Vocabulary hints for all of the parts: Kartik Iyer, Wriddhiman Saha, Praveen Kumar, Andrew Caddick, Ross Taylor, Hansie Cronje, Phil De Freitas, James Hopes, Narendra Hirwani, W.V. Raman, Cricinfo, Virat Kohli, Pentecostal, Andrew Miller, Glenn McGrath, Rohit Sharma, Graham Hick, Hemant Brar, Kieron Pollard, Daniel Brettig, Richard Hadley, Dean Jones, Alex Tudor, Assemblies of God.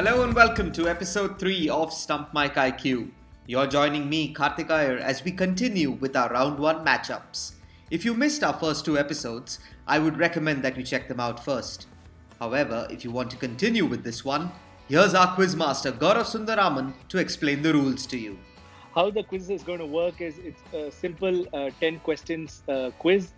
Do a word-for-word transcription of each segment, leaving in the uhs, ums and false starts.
Hello and welcome to episode three of Stump Mike I Q. You're joining me, Kartik Iyer, as we continue with our round one matchups. If you missed our first two episodes, I would recommend that you check them out first. However, if you want to continue with this one, here's our quizmaster Gaurav Sundaraman to explain the rules to you. How the quiz is going to work is it's a simple uh, ten questions uh, quiz.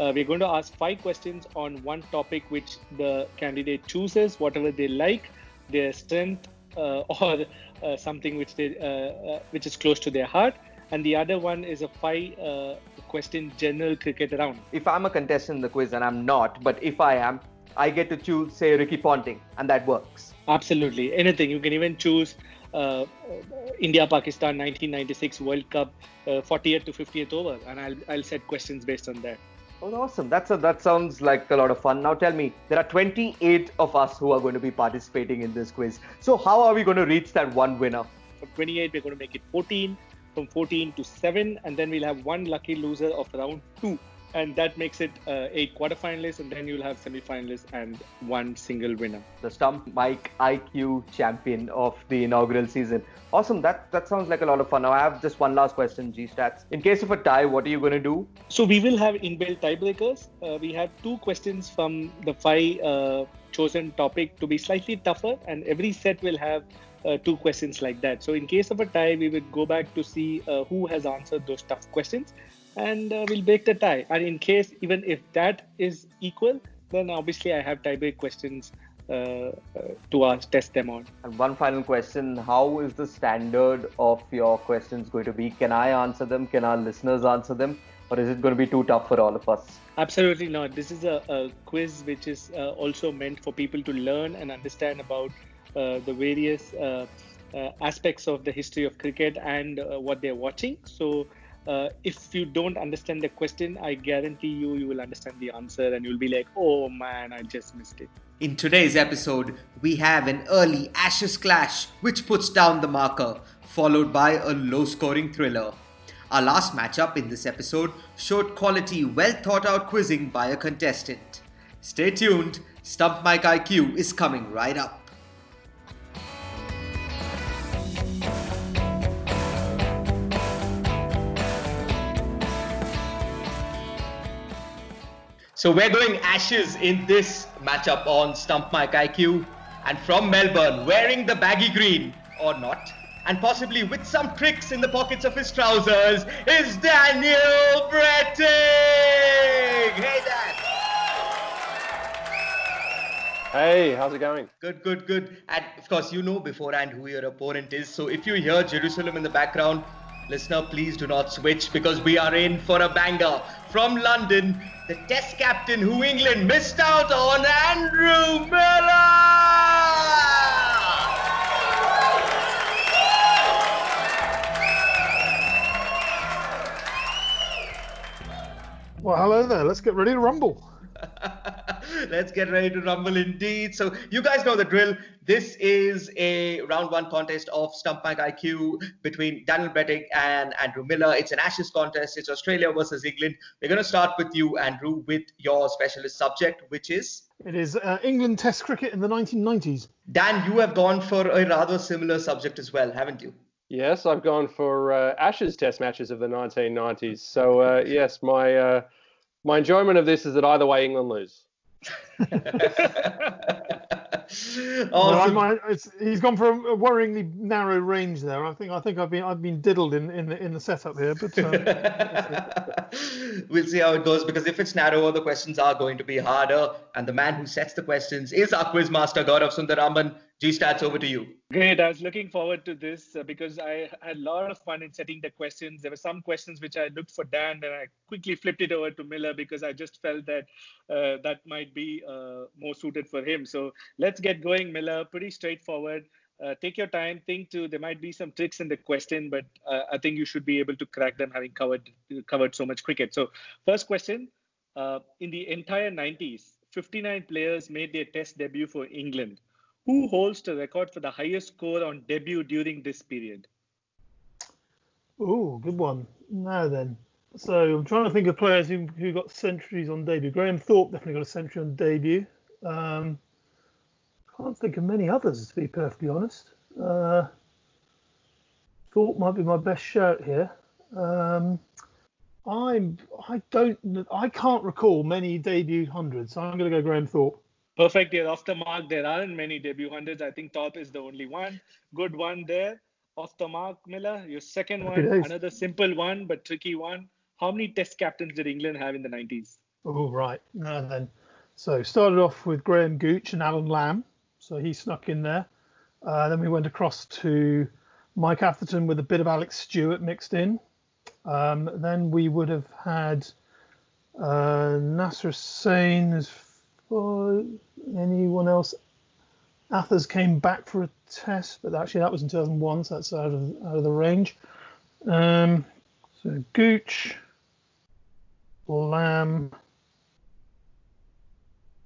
Uh, we're going to ask five questions on one topic which the candidate chooses, whatever they like, their strength, uh, or uh, something which they uh, uh, which is close to their heart. And the other one is a five uh, question general cricket round. If I'm a contestant in the quiz, and I'm not, but if I am, I get to choose, say, Ricky Ponting, and that works. Absolutely, anything. You can even choose uh, India-Pakistan nineteen ninety-six World Cup, uh, fortieth to fiftieth over, and I'll I'll set questions based on that. Oh, awesome. That's a, that sounds like a lot of fun. Now tell me, there are twenty-eight of us who are going to be participating in this quiz. So how are we going to reach that one winner? From twenty-eight, we're going to make it fourteen, from fourteen to seven, and then we'll have one lucky loser of round two. And that makes it uh, eight quarterfinalists, and then you'll have semi-finalists and one single winner. The Stump Mike I Q champion of the inaugural season. Awesome. That that sounds like a lot of fun. Now, I have just one last question, G-Stats. In case of a tie, what are you going to do? So we will have inbuilt tiebreakers. Uh, we have two questions from the five uh, chosen topic to be slightly tougher, and every set will have uh, two questions like that. So in case of a tie, we would go back to see uh, who has answered those tough questions, and uh, we'll break the tie. And in case, even if that is equal, then obviously I have tiebreak questions Uh, uh, to ask, test them on. And one final question, how is the standard of your questions going to be? Can I answer them? Can our listeners answer them? Or is it going to be too tough for all of us? Absolutely not. This is a, a quiz which is uh, also meant for people to learn and understand about uh, the various uh, uh, aspects of the history of cricket and uh, what they're watching. So uh, if you don't understand the question, I guarantee you, you will understand the answer and you'll be like, oh man, I just missed it. In today's episode, we have an early Ashes clash which puts down the marker, followed by a low-scoring thriller. Our last matchup in this episode showed quality, well-thought-out quizzing by a contestant. Stay tuned, Stump Mike I Q is coming right up. So we're going Ashes in this matchup on Stump Mike I Q, and from Melbourne, wearing the baggy green, or not, and possibly with some tricks in the pockets of his trousers, is Daniel Brettig! Hey, Dan! Hey, how's it going? Good, good, good. And of course, you know beforehand who your opponent is, so if you hear Jerusalem in the background, listener, please do not switch because we are in for a banger. From London, the Test captain who England missed out on, Andrew Miller! Well, hello there. Let's get ready to rumble. Let's get ready to rumble indeed. So you guys know the drill. This is a round one contest of Stump Mike I Q between Daniel Brettig and Andrew Miller. It's an Ashes contest. It's Australia versus England. We're going to start with you, Andrew, with your specialist subject, which is? It is uh, England Test cricket in the nineteen nineties. Dan, you have gone for a rather similar subject as well, haven't you? Yes, I've gone for uh, Ashes Test matches of the nineteen nineties. So uh, yes, my... Uh, My enjoyment of this is that either way, England lose. Awesome. No, might, it's, he's gone for a worryingly narrow range there. I think I think I've been I've been diddled in in the, in the setup here, but uh, we'll see how it goes. Because if it's narrower, the questions are going to be harder. And the man who sets the questions is our quiz master, Gaurav Sundaraman. G-Stats, over to you. Great. I was looking forward to this because I had a lot of fun in setting the questions. There were some questions which I looked for Dan, and I quickly flipped it over to Miller because I just felt that uh, that might be uh, more suited for him. So let's get going, Miller. Pretty straightforward. Uh, take your time. Think too. There might be some tricks in the question, but uh, I think you should be able to crack them having covered covered so much cricket. So first question, uh, in the entire nineties, fifty-nine players made their Test debut for England. Who holds the record for the highest score on debut during this period? Oh, good one. Now then. So I'm trying to think of players who, who got centuries on debut. Graham Thorpe definitely got a century on debut. Um, Can't think of many others, to be perfectly honest. Uh, Thorpe might be my best shout here. Um, I'm, I don't, I can't recall many debut hundreds, so I'm going to go Graham Thorpe. Perfect. You're off the mark. There aren't many debut hundreds. I think Thorpe is the only one. Good one there. Off the mark, Miller. Your second one, another simple one, but tricky one. How many test captains did England have in the nineties? Oh, right. No, then. So started off with Graham Gooch and Alan Lamb. So he snuck in there. Uh, then we went across to Mike Atherton with a bit of Alex Stewart mixed in. Um, then we would have had uh, Nasser Hussain as four. Anyone else? Athers came back for a test, but actually that was in two thousand one, so that's out of, out of the range. Um, so Gooch, Lamb,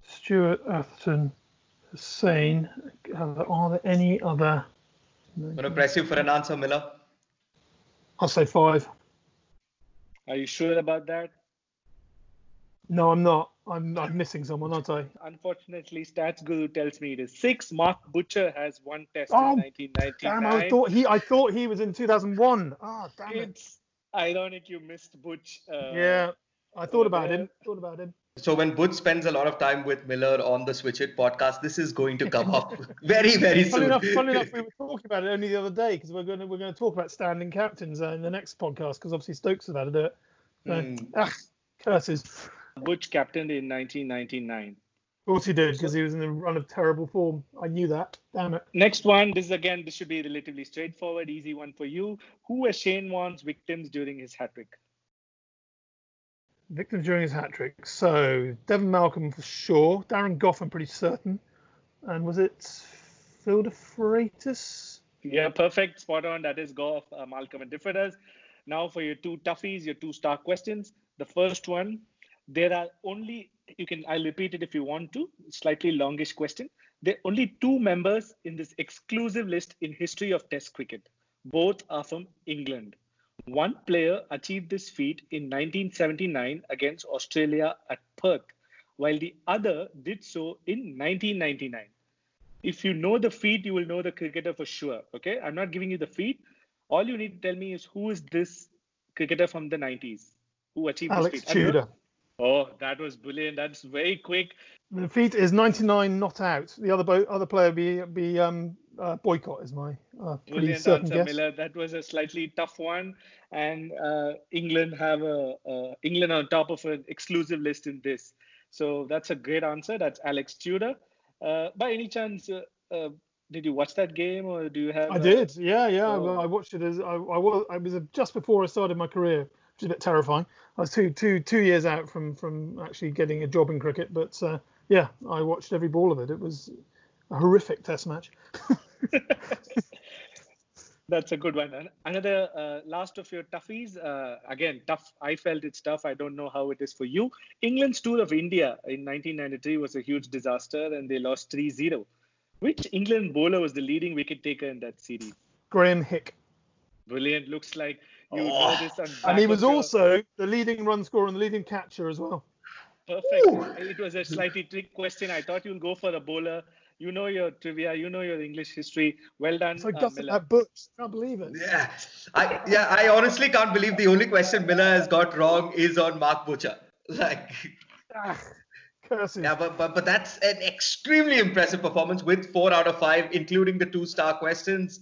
Stewart, Atherton, Hussain. Are there any other? I'm going to press you for an answer, Miller. I'll say five. Are you sure about that? No, I'm not. I'm, I'm missing someone, aren't I? Unfortunately, Stats Guru tells me it is six. Mark Butcher has one test oh, in nineteen ninety-nine. Damn, I thought he, I thought he was in two thousand one. Ah, oh, damn it. It's ironic you missed Butch. Uh, yeah, I thought about uh, him. Thought about him. So when Butch spends a lot of time with Miller on the Switch It podcast, this is going to come up very, very soon. Funny enough, funny enough, we were talking about it only the other day because we're going to we're going to talk about standing captains uh, in the next podcast because obviously Stokes is about to do it. So, mm. ah, curses. Butch captained in nineteen ninety-nine. Of course he did, because he was in a run of terrible form. I knew that. Damn it. Next one. This again, this should be a relatively straightforward, easy one for you. Who were Shane Warne's victims during his hat trick? Victims during his hat trick. So Devon Malcolm for sure. Darren Gough, I'm pretty certain. And was it Phil De Freitas? Yeah, perfect. Spot on. That is Gough, uh, Malcolm, and De Freitas. Now for your two toughies, your two star questions. The first one. There are only, you can, I'll repeat it if you want to, slightly longish question. There are only two members in this exclusive list in history of Test cricket. Both are from England. One player achieved this feat in nineteen seventy-nine against Australia at Perth, while the other did so in nineteen ninety-nine. If you know the feat, you will know the cricketer for sure. Okay, I'm not giving you the feat. All you need to tell me is who is this cricketer from the nineties who achieved Alex this feat? Alex Tudor. Oh, that was brilliant. That's very quick. The feat is ninety-nine not out. The other bo- other player be be um, uh, Boycott is my uh, pretty certain answer, guess. Miller. That was a slightly tough one, and uh, England have a uh, England on top of an exclusive list in this. So that's a great answer. That's Alex Tudor. Uh, by any chance, uh, uh, did you watch that game, or do you have? I a, did. Yeah, yeah. Oh. I, I watched it as I, I was. I was just before I started my career. Which is a bit terrifying. I was two, two, two years out from, from actually getting a job in cricket, but uh, yeah, I watched every ball of it. It was a horrific Test match. That's a good one. Another uh, last of your toughies. Uh, again, tough. I felt it's tough. I don't know how it is for you. England's tour of India in nineteen ninety-three was a huge disaster, and they lost three zero. Which England bowler was the leading wicket taker in that series? Graham Hick. Brilliant. Looks like. You oh, know this and he was your... also the leading run scorer and the leading catcher as well. Perfect. Ooh. It was a slightly trick question. I thought you'll go for a bowler. You know your trivia. You know your English history. Well done, so I got uh, that book. I can't believe it. Yeah. I, yeah, I honestly can't believe the only question Miller has got wrong is on Mark Butcher. Like... Curses. Yeah, but, but, but that's an extremely impressive performance with four out of five, including the two-star questions.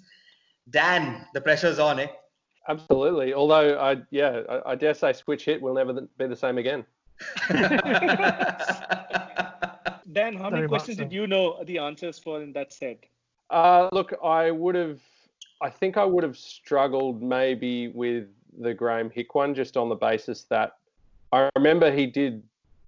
Dan, the pressure's on, eh? Absolutely. Although, I yeah, I, I dare say Switch Hit will never th- be the same again. Dan, how many questions so. did you know the answers for in that set? Uh, look, I would have, I think I would have struggled maybe with the Graham Hick one just on the basis that I remember he did,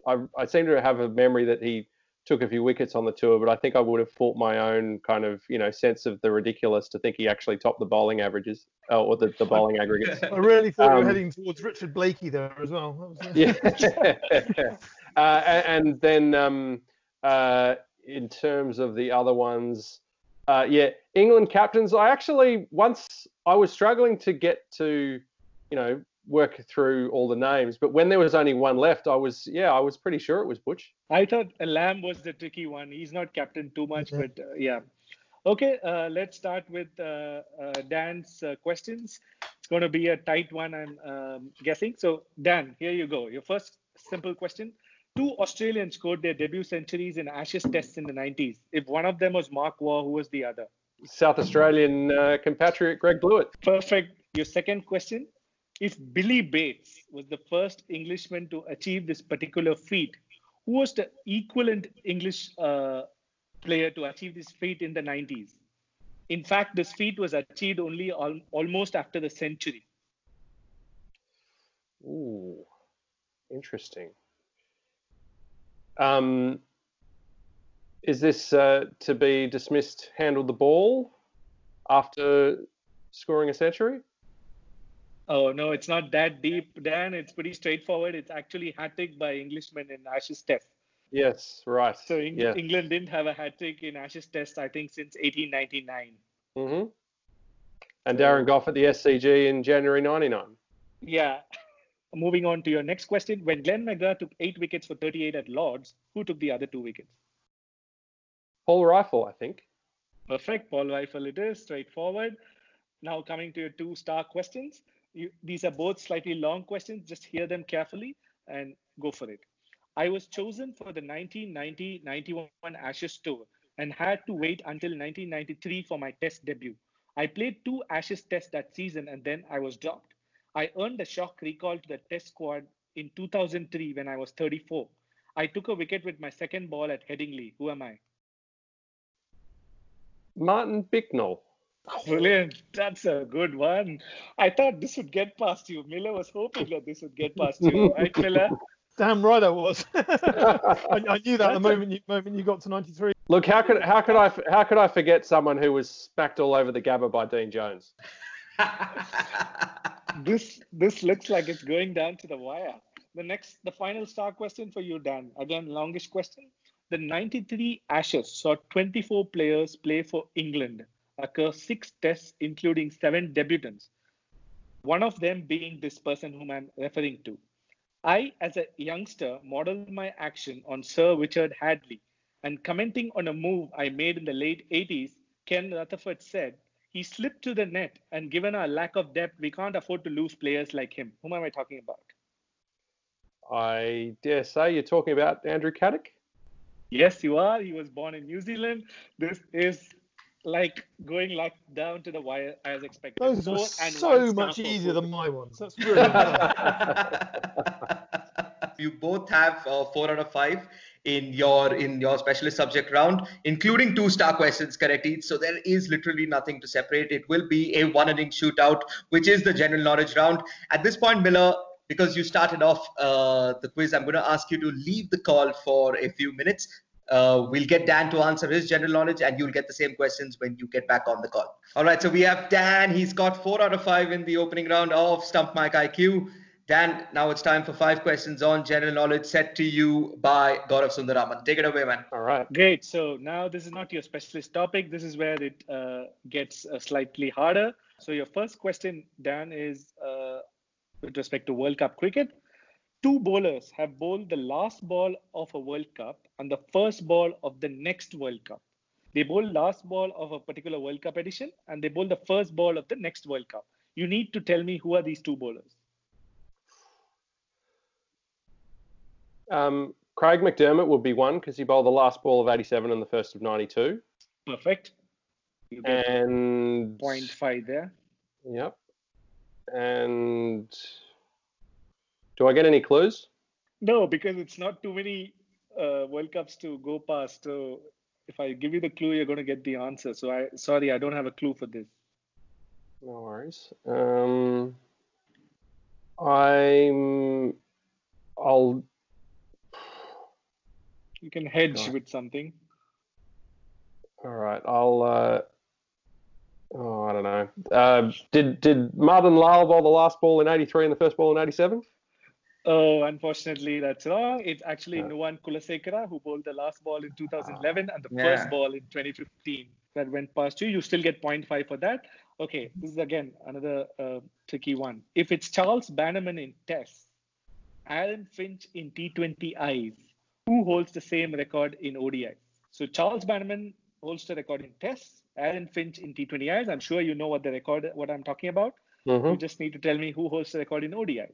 I, I seem to have a memory that he took a few wickets on the tour, but I think I would have fought my own kind of, you know, sense of the ridiculous to think he actually topped the bowling averages uh, or the, the bowling aggregates. I really thought um, we were heading towards Richard Blakey there as well. That was yeah. yeah. Uh, and, and then um, uh, in terms of the other ones, uh, yeah, England captains. I actually once I was struggling to get to, you know, work through all the names, but when there was only one left, I was, yeah, I was pretty sure it was Butch. I thought Lamb was the tricky one. He's not captained too much, mm-hmm. but uh, yeah. Okay, uh, let's start with uh, uh, Dan's uh, questions. It's going to be a tight one, I'm um, guessing. So, Dan, here you go. Your first simple question. Two Australians scored their debut centuries in Ashes tests in the nineties. If one of them was Mark Waugh, who was the other? South Australian uh, compatriot Greg Blewett. Perfect. Your second question. If Billy Bates was the first Englishman to achieve this particular feat, who was the equivalent English uh, player to achieve this feat in the nineties? In fact, this feat was achieved only al- almost after the century. Ooh, interesting. Um, is this uh, to be dismissed, handled the ball after scoring a century? Oh, no, it's not that deep, Dan. It's pretty straightforward. It's actually hat-trick by Englishmen in Ashes Test. Yes, right. So Eng- yeah. England didn't have a hat-trick in Ashes Test, I think, since eighteen ninety-nine. Mm-hmm. And so, Darren Gough at the S C G in January ninety-nine. Yeah. Moving on to your next question. When Glenn McGrath took eight wickets for thirty-eight at Lord's, who took the other two wickets? Paul Reiffel, I think. Perfect. Paul Reiffel it is. Straightforward. Now coming to your two star questions. You, these are both slightly long questions. Just hear them carefully and go for it. I was chosen for the nineteen ninety ninety-one Ashes tour and had to wait until nineteen ninety-three for my test debut. I played two Ashes tests that season and then I was dropped. I earned a shock recall to the test squad in two thousand three when I was thirty-four. I took a wicket with my second ball at Headingley. Who am I? Martin Bicknell. Brilliant. That's a good one. I thought this would get past you. Miller was hoping that this would get past you. Right, Miller? Damn right I was. I, I knew that That's the moment, a... you, moment you got to ninety-three. Look, how could how could I how could I forget someone who was smacked all over the Gabba by Dean Jones? This this looks like it's going down to the wire. The next, the final star question for you, Dan. Again, longish question. The ninety-three Ashes saw twenty-four players play for England, occur six tests, including seven debutants, one of them being this person whom I'm referring to. I, as a youngster, modeled my action on Sir Richard Hadley, and commenting on a move I made in the late eighties, Ken Rutherford said, he slipped to the net, and given our lack of depth, we can't afford to lose players like him. Whom am I talking about? I dare say you're talking about Andrew Caddick? Yes, you are. He was born in New Zealand. This is... like going like down to the wire as expected. Those are so much easier than my ones. That's really You both have uh, four out of five in your in your specialist subject round, including two star questions correct each. So there is literally nothing to separate. It will be a one inning shootout, which is the general knowledge round. At this point, Miller, because you started off uh, the quiz, I'm going to ask you to leave the call for a few minutes. Uh, we'll get Dan to answer his general knowledge and you'll get the same questions when you get back on the call. All right, so we have Dan. He's got four out of five in the opening round of Stump Mike I Q. Dan, now it's time for five questions on general knowledge set to you by Gaurav Sundaraman. Take it away, man. All right. Great. So now this is not your specialist topic. This is where it uh, gets uh, slightly harder. So your first question, Dan, is uh, with respect to World Cup cricket. Two bowlers have bowled the last ball of a World Cup and the first ball of the next World Cup. They bowl last ball of a particular World Cup edition and they bowl the first ball of the next World Cup. You need to tell me who are these two bowlers. Um, Craig McDermott would be one because he bowled the last ball of eighty-seven and the first of ninety-two. Perfect. You get and... point five there. Yep. And... do I get any clues? No, because it's not too many uh, World Cups to go past. So if I give you the clue, you're going to get the answer. So I, sorry, I don't have a clue for this. No worries. Um, I'm. I'll. You can hedge with something. All right. I'll. Uh, oh, I don't know. Uh, did did Martin Lal bowl the last ball in eighty-three and the first ball in eighty-seven? Oh, unfortunately, that's wrong. It's actually Nuwan Kulasekara who bowled the last ball in two thousand eleven and the yeah. first ball in twenty fifteen that went past you. You still get zero point five for that. Okay, this is again another uh, tricky one. If it's Charles Bannerman in Tests, Aaron Finch in T twenty Is, who holds the same record in O D I? So Charles Bannerman holds the record in Tests, Aaron Finch in T twenty Is. I'm sure you know what the record, what I'm talking about. Mm-hmm. You just need to tell me who holds the record in O D Is.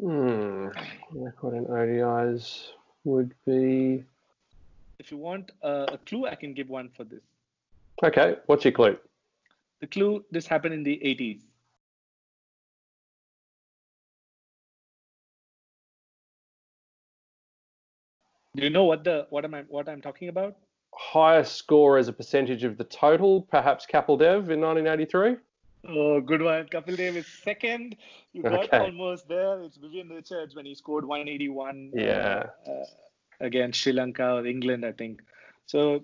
Hmm. Record in O D Is would be. If you want uh, a clue, I can give one for this. Okay, what's your clue? The clue: this happened in the eighties. Do you know what the what am I what I'm talking about? Highest score as a percentage of the total, perhaps Kapil Dev in nineteen eighty-three. Oh, good one. Kapil Dev is second. You got okay. almost there. It's Vivian Richards when he scored one eighty-one yeah. uh, uh, against Sri Lanka or England, I think. So,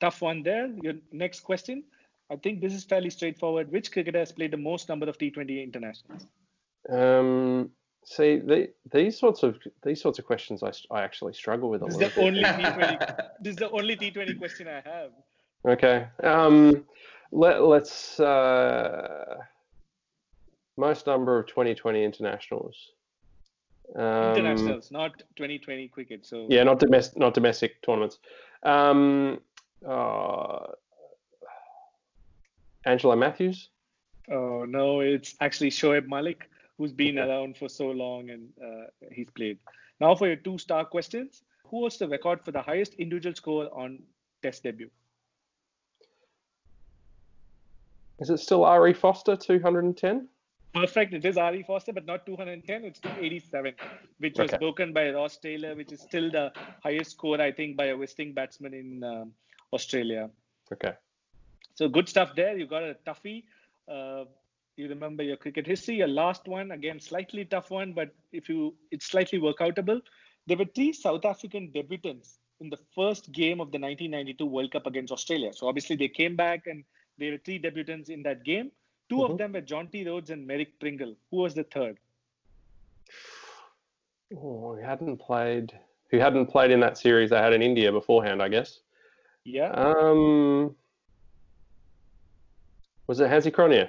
tough one there. Your next question. I think this is fairly straightforward. Which cricketer has played the most number of T twenty internationals? Um, see, the, these sorts of these sorts of questions I, I actually struggle with a little bit. This is the only T twenty question I have. Okay. Um... Let, let's uh, most number of twenty twenty internationals. Um, internationals, not twenty twenty cricket. So yeah, not domestic, not domestic tournaments. Um, uh, Angelo Matthews. Oh no, it's actually Shoaib Malik, who's been okay. around for so long and uh, he's played. Now for your two-star questions: who holds the record for the highest individual score on Test debut? Is it still R E. Foster, two hundred ten? Perfect. It is R E. Foster, but not two hundred ten. It's two eighty-seven, which okay. was broken by Ross Taylor, which is still the highest score, I think, by a visiting batsman in um, Australia. Okay. So good stuff there. You got a toughie. Uh, you remember your cricket history. Your last one, again, slightly tough one, but if you, it's slightly workoutable. There were three South African debutants in the first game of the nineteen ninety-two World Cup against Australia. So obviously they came back and there were three debutants in that game. Two mm-hmm. of them were Jonty Rhodes and Merrick Pringle. Who was the third? Oh, who hadn't played? Who hadn't played in that series they had in India beforehand, I guess. Yeah. Um. Was it Hansie Cronje?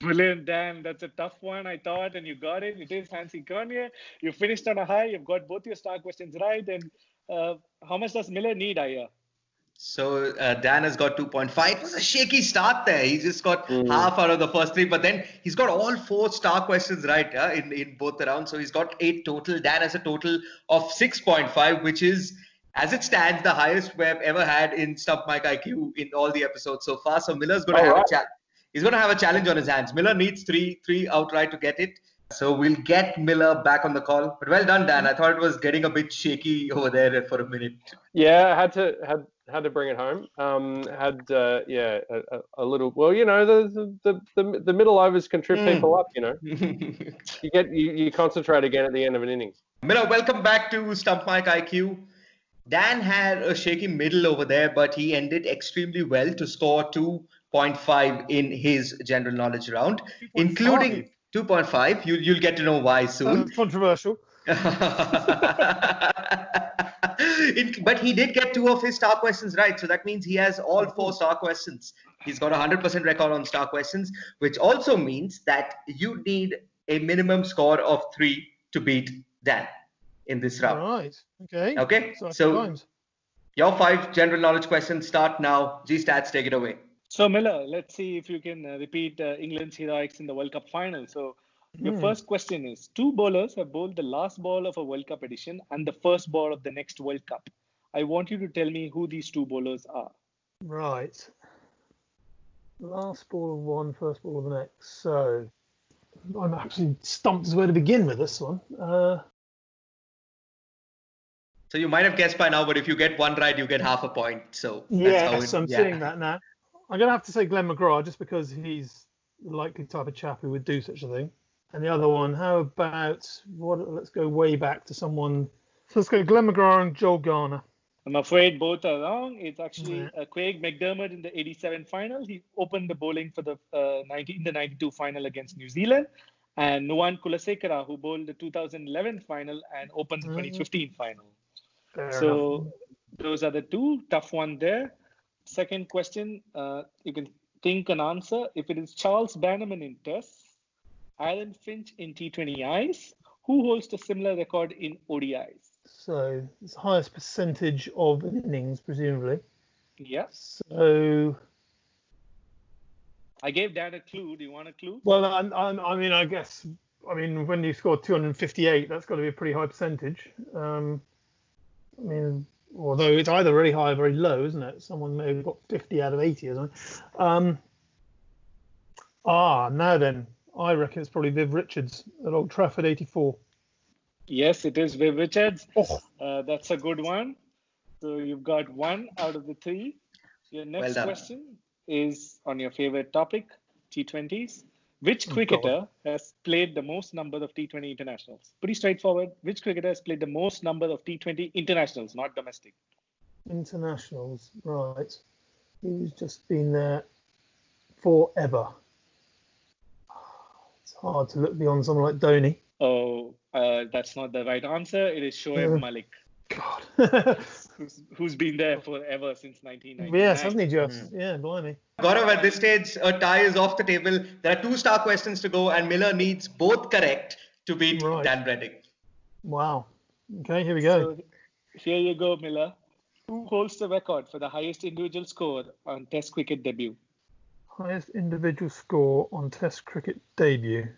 Brilliant, Dan. That's a tough one, I thought, and you got it. It is Hansie Cronje. You finished on a high. You've got both your star questions right. And uh, how much does Miller need, Iyer? So uh, Dan has got two point five. It was a shaky start there. He just got mm. half out of the first three, but then he's got all four star questions right uh, in, in both the rounds. So he's got eight total. Dan has a total of six point five, which is, as it stands, the highest we've ever had in Stump Mike I Q in all the episodes so far. So Miller's going to have right. a challenge. He's going to have a challenge on his hands. Miller needs three three outright to get it. So we'll get Miller back on the call. But well done, Dan. I thought it was getting a bit shaky over there for a minute. Yeah, I had to... Had... Had to bring it home. Um, had uh, yeah, a, a little. Well, you know, the the the, the middle overs can trip mm. people up. You know, you get you, you concentrate again at the end of an innings. Miller, welcome back to Stump Mike I Q. Dan had a shaky middle over there, but he ended extremely well to score two point five in his general knowledge round, two point five including two point five. You you'll get to know why soon. That's controversial. It, but he did get two of his star questions right, so that means he has all four star questions. He's got a one hundred percent record on star questions, which also means that you need a minimum score of three to beat Dan in this round. All right. Okay. Okay. So, so your five general knowledge questions start now. G-Stats, take it away. So Miller, let's see if you can repeat uh, England's heroics in the World Cup final. So your hmm. first question is, two bowlers have bowled the last ball of a World Cup edition and the first ball of the next World Cup. I want you to tell me who these two bowlers are. Right. Last ball of one, first ball of the next. So I'm absolutely stumped as where to begin with this one. Uh, so you might have guessed by now, but if you get one right, you get half a point. So that's yes, how it, I'm yeah. seeing that now. I'm going to have to say Glenn McGrath just because he's the likely type of chap who would do such a thing. And the other one, how about, what? let's go way back to someone. So let's go Glenn McGrath and Joel Garner. I'm afraid both are wrong. It's actually yeah. uh, Craig McDermott in the eighty-seven final. He opened the bowling for the uh, ninety, in the ninety-two final against New Zealand. and Nuwan Kulasekara, who bowled the two thousand eleven final and opened the twenty fifteen final. Fair so enough. Those are the two. Tough one there. Second question, uh, you can think an answer. If it is Charles Bannerman in Tests, Alan Finch in T twenty Is, who holds a similar record in O D Is? So it's the highest percentage of innings, presumably. Yes. So I gave Dan a clue. Do you want a clue? Well, I, I, I mean, I guess, I mean, when you score two hundred fifty-eight, that's got to be a pretty high percentage. Um, I mean, although it's either really high or very low, isn't it? Someone may have got fifty out of eighty or something. Um, ah, now then, I reckon it's probably Viv Richards at Old Trafford, eighty-four. Yes, it is Viv Richards. Oh. Uh, that's a good one. So you've got one out of the three. Your next well question is on your favourite topic, T twenties. Which cricketer oh, has played the most number of T twenty internationals? Pretty straightforward. Which cricketer has played the most number of T twenty internationals, not domestic? Internationals, right. He's just been there forever. It's hard to look beyond someone like Dhoni. Oh, uh, that's not the right answer. It is Shoaib yeah. Malik. God. who's, who's been there forever since nineteen ninety-nine. Yes, hasn't he just? Mm. Yeah, blimey. Gaurav, at this stage, a tie is off the table. There are two star questions to go, and Miller needs both correct to beat right. Dan Brettig. Wow. Okay, here we go. So, here you go, Miller. Who holds the record for the highest individual score on Test cricket debut? Highest individual score on Test cricket debut.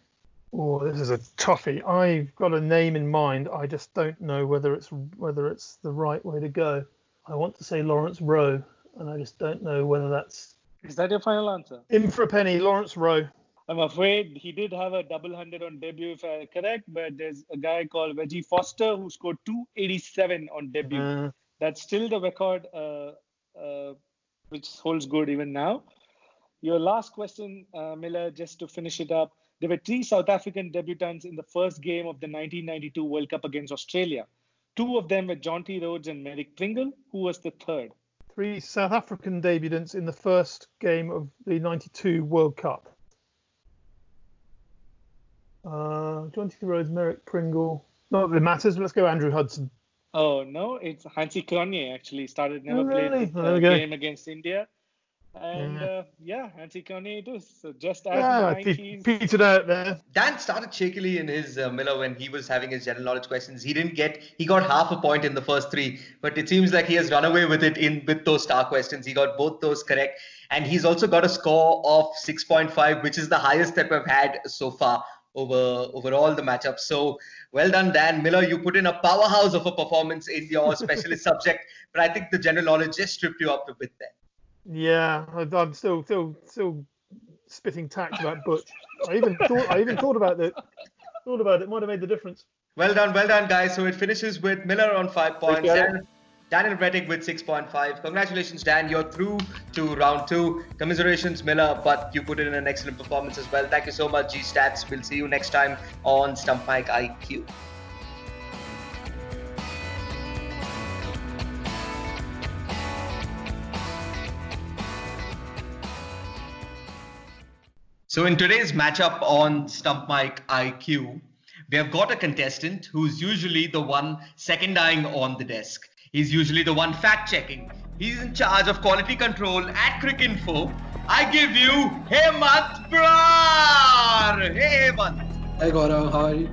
Oh, this is a toughie. I've got a name in mind. I just don't know whether it's whether it's the right way to go. I want to say Lawrence Rowe, and I just don't know whether that's... Is that your final answer? In for a penny, Lawrence Rowe. I'm afraid he did have a double hundred on debut, if I'm correct, but there's a guy called Ajay Foster who scored two eighty-seven on debut. Uh, that's still the record uh, uh, which holds good even now. Your last question, uh, Miller, just to finish it up. There were three South African debutants in the first game of the nineteen ninety-two World Cup against Australia. Two of them were Jonty Rhodes and Merrick Pringle. Who was the third? Three South African debutants in the first game of the ninety-two World Cup. Uh, Jonty Rhodes, Merrick Pringle. Not that it matters, but let's go Andrew Hudson. Oh, no. It's Hansie Cronje, actually. Started, never oh, really? played oh, the game against India. And yeah, uh, yeah Hansie Cronje it is. So just as yeah, nineteen... pe- petered out there. Dan started shakily in his uh, Miller when he was having his general knowledge questions. He didn't get. He got half a point in the first three, but it seems like he has run away with it in with those star questions. He got both those correct, and he's also got a score of six point five, which is the highest that we've had so far over over all the matchups. So well done, Dan. Miller, you put in a powerhouse of a performance in your specialist subject, but I think the general knowledge just stripped you up a bit there. Yeah, I'm still still still spitting tact about Butch. I even thought I even thought about it. Thought about it might have made the difference. Well done, well done, guys. So it finishes with Miller on five points, Dan, Daniel Brettig with six point five. Congratulations, Dan. You're through to round two. Commiserations, Miller, but you put in an excellent performance as well. Thank you so much, G Stats. We'll see you next time on Stump Mike I Q. So in today's matchup on Stump Mike I Q, we have got a contestant who's usually the one second-eyeing on the desk. He's usually the one fact-checking. He's in charge of quality control at Cricinfo. I give you Hemant Brar! Hey, Hemant! Hi, Gaurav. How are you?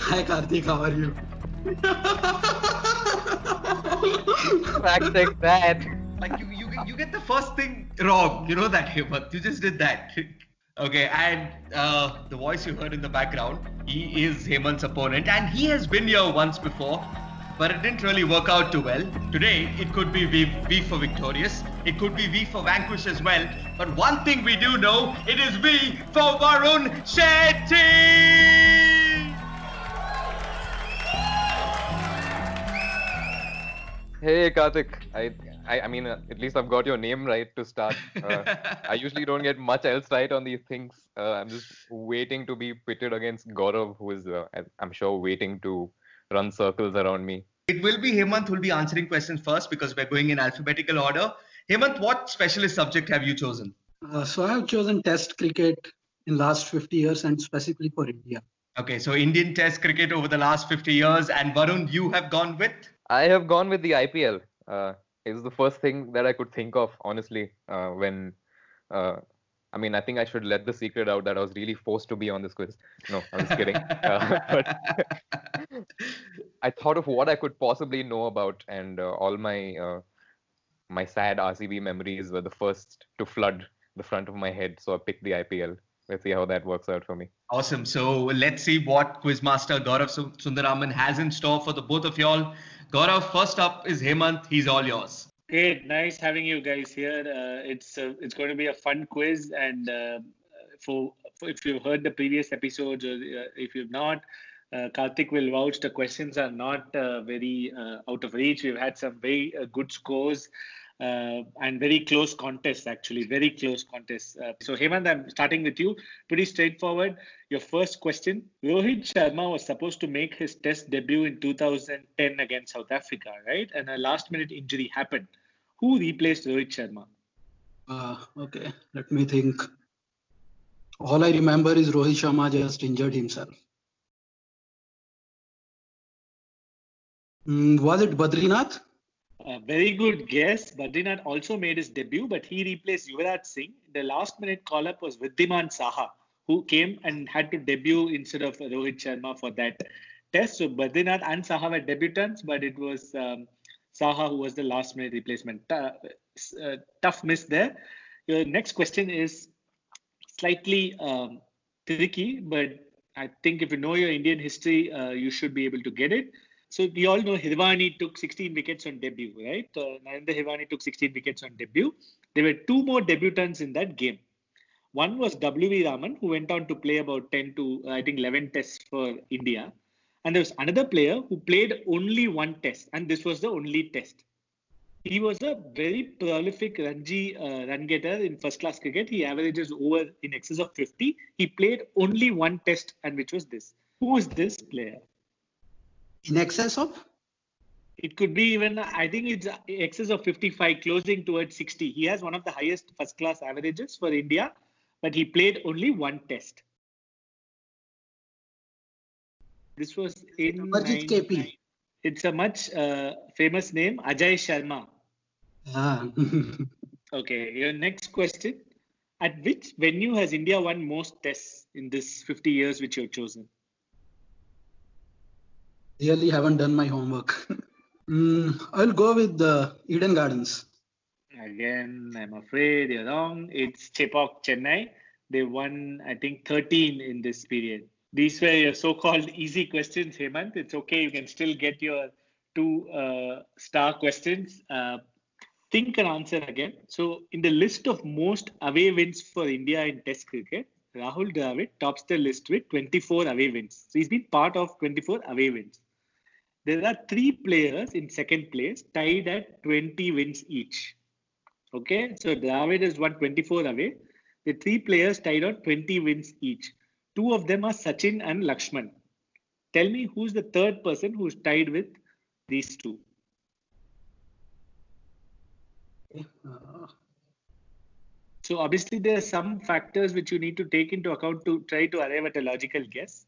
Hi, Kartik. How are you? Fact-check that. Like, you, you, you get the first thing wrong. You know that, Hemant. You just did that. Okay, and uh, the voice you heard in the background, he is Hemant's opponent, and he has been here once before, but it didn't really work out too well. Today, it could be V, v for victorious, it could be V for vanquish as well, but one thing we do know, it is V for Varun Shetty! Hey, Kartik. I... I, I mean, uh, at least I've got your name right to start. Uh, I usually don't get much else right on these things. Uh, I'm just waiting to be pitted against Gaurav, who is, uh, I'm sure, waiting to run circles around me. It will be Hemant who will be answering questions first because we're going in alphabetical order. Hemant, what specialist subject have you chosen? Uh, so I have chosen Test cricket in last fifty years and specifically for India. Okay, so Indian Test cricket over the last fifty years. And Varun, you have gone with? I have gone with the I P L. Uh, it was the first thing that I could think of, honestly, uh, when... Uh, I mean, I think I should let the secret out that I was really forced to be on this quiz. No, I'm just kidding. Uh, but I thought of what I could possibly know about, and uh, all my uh, my sad R C B memories were the first to flood the front of my head. So I picked the I P L. Let's see how that works out for me. Awesome. So let's see what Quizmaster Gaurav Sundaraman has in store for the both of y'all. Gaurav, first up is Hemant. He's all yours. Great, nice having you guys here. Uh, it's uh, it's going to be a fun quiz, and uh, for, for if you've heard the previous episodes or uh, if you've not, uh, Kartik will vouch the questions are not uh, very uh, out of reach. We've had some very uh, good scores uh, and very close contests, actually, very close contests. Uh, so Hemant, I'm starting with you. Pretty straightforward. Your first question: Rohit Sharma was supposed to make his test debut in two thousand ten against South Africa, right? And a last-minute injury happened. Who replaced Rohit Sharma? Uh, okay, let me think. All I remember is Rohit Sharma just injured himself. Mm, was it Badrinath? A very good guess. Badrinath also made his debut, but he replaced Yuvraj Singh. The last-minute call-up was Wriddhiman Saha, who came and had to debut instead of Rohit Sharma for that test. So Badrinath and Saha were debutants, but it was... Um, Saha, who was the last-minute replacement. Uh, uh, tough miss there. Your next question is slightly um, tricky, but I think if you know your Indian history, uh, you should be able to get it. So we all know Hirwani took sixteen wickets on debut, right? Uh, Narendra Hirwani took sixteen wickets on debut. There were two more debutants in that game. One was W V Raman, who went on to play about ten to, I think, eleven tests for India. And there was another player who played only one test, and this was the only test. He was a very prolific Ranji uh, run getter in first-class cricket. He averages over in excess of fifty. He played only one test, and which was this. Who was this player? In excess of? It could be even, I think it's excess of fifty-five, closing towards sixty. He has one of the highest first-class averages for India, but he played only one test. This was in K P. It's a much uh, famous name, Ajay Sharma. Ah. Okay, your next question. At which venue has India won most tests in this fifty years which you've chosen? Really haven't done my homework. mm, I'll go with the Eden Gardens. Again, I'm afraid you're wrong. It's Chepauk, Chennai. They won, I think, thirteen in this period. These were your so-called easy questions, Hemant. It's okay. You can still get your two uh, star questions. Uh, think and answer again. So in the list of most away wins for India in Test cricket, Rahul Dravid tops the list with twenty-four away wins. So he's been part of twenty-four away wins. There are three players in second place tied at twenty wins each. Okay, so Dravid has won twenty-four away. The three players tied on twenty wins each. Two of them are Sachin and Lakshman. Tell me who's the third person who's tied with these two. Uh, so obviously there are some factors which you need to take into account to try to arrive at a logical guess.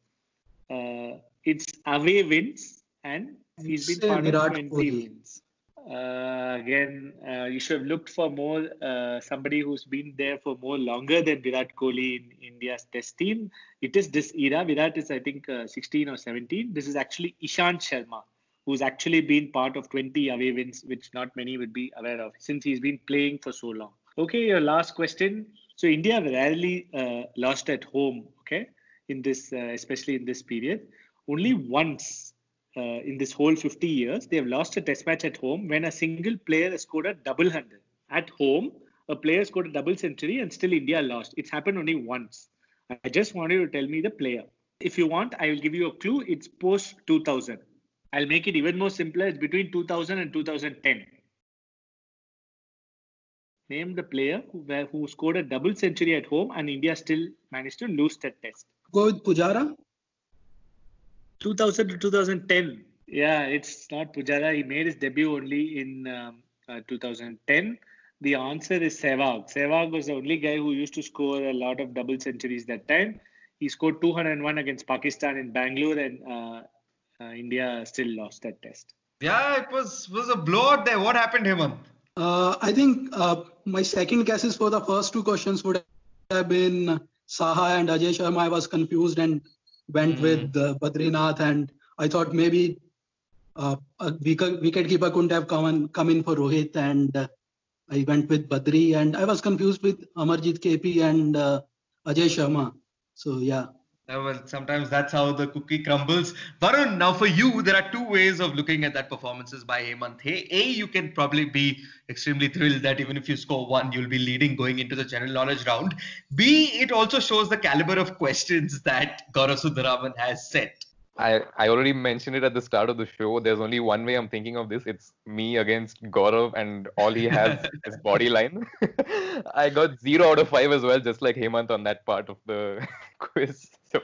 Uh, it's away wins and he's been part of twenty wins. Uh, again, uh, you should have looked for more uh, somebody who's been there for more longer than Virat Kohli in India's test team. It is this era. Virat is, I think, uh, sixteen or seventeen. This is actually Ishan Sharma, who's actually been part of twenty away wins, which not many would be aware of since he's been playing for so long. Okay, your last question. So India rarely uh, lost at home, okay, in this, uh, especially in this period. Only once. Uh, in this whole fifty years, they have lost a test match at home when a single player has scored a double hundred. At home, a player scored a double century and still India lost. It's happened only once. I just want you to tell me the player. If you want, I will give you a clue. It's post two thousand. I'll make it even more simpler. It's between two thousand and two thousand ten. Name the player who, who scored a double century at home and India still managed to lose that test. Go with Pujara. two thousand to two thousand ten. Yeah, it's not Pujara. He made his debut only in um, uh, two thousand ten. The answer is Sehwag. Sehwag was the only guy who used to score a lot of double centuries that time. He scored two hundred one against Pakistan in Bangalore, and uh, uh, India still lost that test. Yeah, it was was a blowout there. What happened, Hemant? Uh, I think uh, my second guesses for the first two questions would have been Saha and Ajay Sharma. I was confused and went mm. with uh, Badrinath, and I thought maybe uh, a wicketkeeper couldn't have come, and, come in for Rohit, and uh, I went with Badri, and I was confused with Amarjit K P and uh, Ajay Sharma. So, yeah. Well, sometimes that's how the cookie crumbles. Varun, now for you, there are two ways of looking at that performances by Hemant. Hey, A, you can probably be extremely thrilled that even if you score one, you'll be leading going into the general knowledge round. B, it also shows the caliber of questions that Gaurav Sundaraman has set. I, I already mentioned it at the start of the show. There's only one way I'm thinking of this. It's me against Gaurav, and all he has is body line. I got zero out of five as well, just like Hemant on that part of the quiz. So,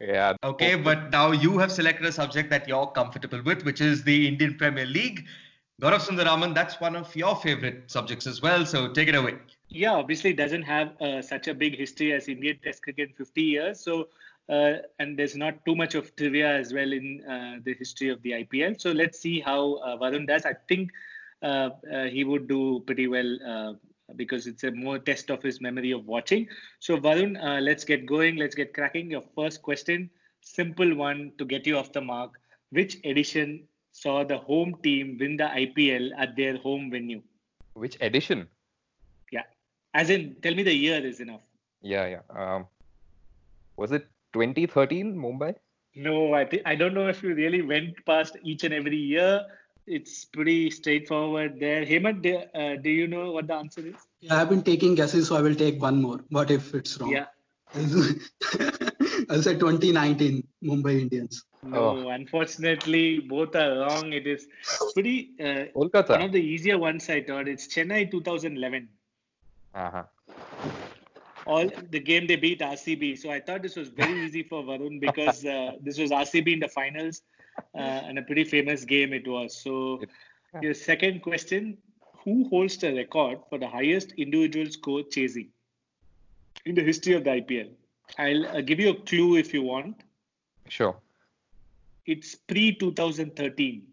yeah. Okay, but now you have selected a subject that you're comfortable with, which is the Indian Premier League. Gaurav Sundaraman, that's one of your favorite subjects as well. So take it away. Yeah, obviously it doesn't have uh, such a big history as Indian Test cricket in fifty years. So. Uh, and there's not too much of trivia as well in uh, the history of the I P L. So let's see how uh, Varun does. I think uh, uh, he would do pretty well uh, because it's a more test of his memory of watching. So Varun, uh, let's get going. Let's get cracking. Your first question, simple one to get you off the mark. Which edition saw the home team win the I P L at their home venue? Which edition? Yeah. As in, tell me the year is enough. Yeah, yeah. Um, was it twenty thirteen Mumbai? No, I think I don't know if you really went past each and every year. It's pretty straightforward there. Hemant, do, uh, do you know what the answer is? Yeah, I have been taking guesses, so I will take one more. What if it's wrong? Yeah. I'll say twenty nineteen Mumbai Indians. No, oh. Unfortunately, both are wrong. It is pretty uh, Kolkata. One of the easier ones I thought. It's Chennai twenty eleven. Uh-huh. All the game they beat R C B. So I thought this was very easy for Varun because uh, this was R C B in the finals uh, and a pretty famous game it was. So your second question, who holds the record for the highest individual score chasing in the history of the I P L? I'll uh, give you a clue if you want. Sure. It's pre-twenty thirteen.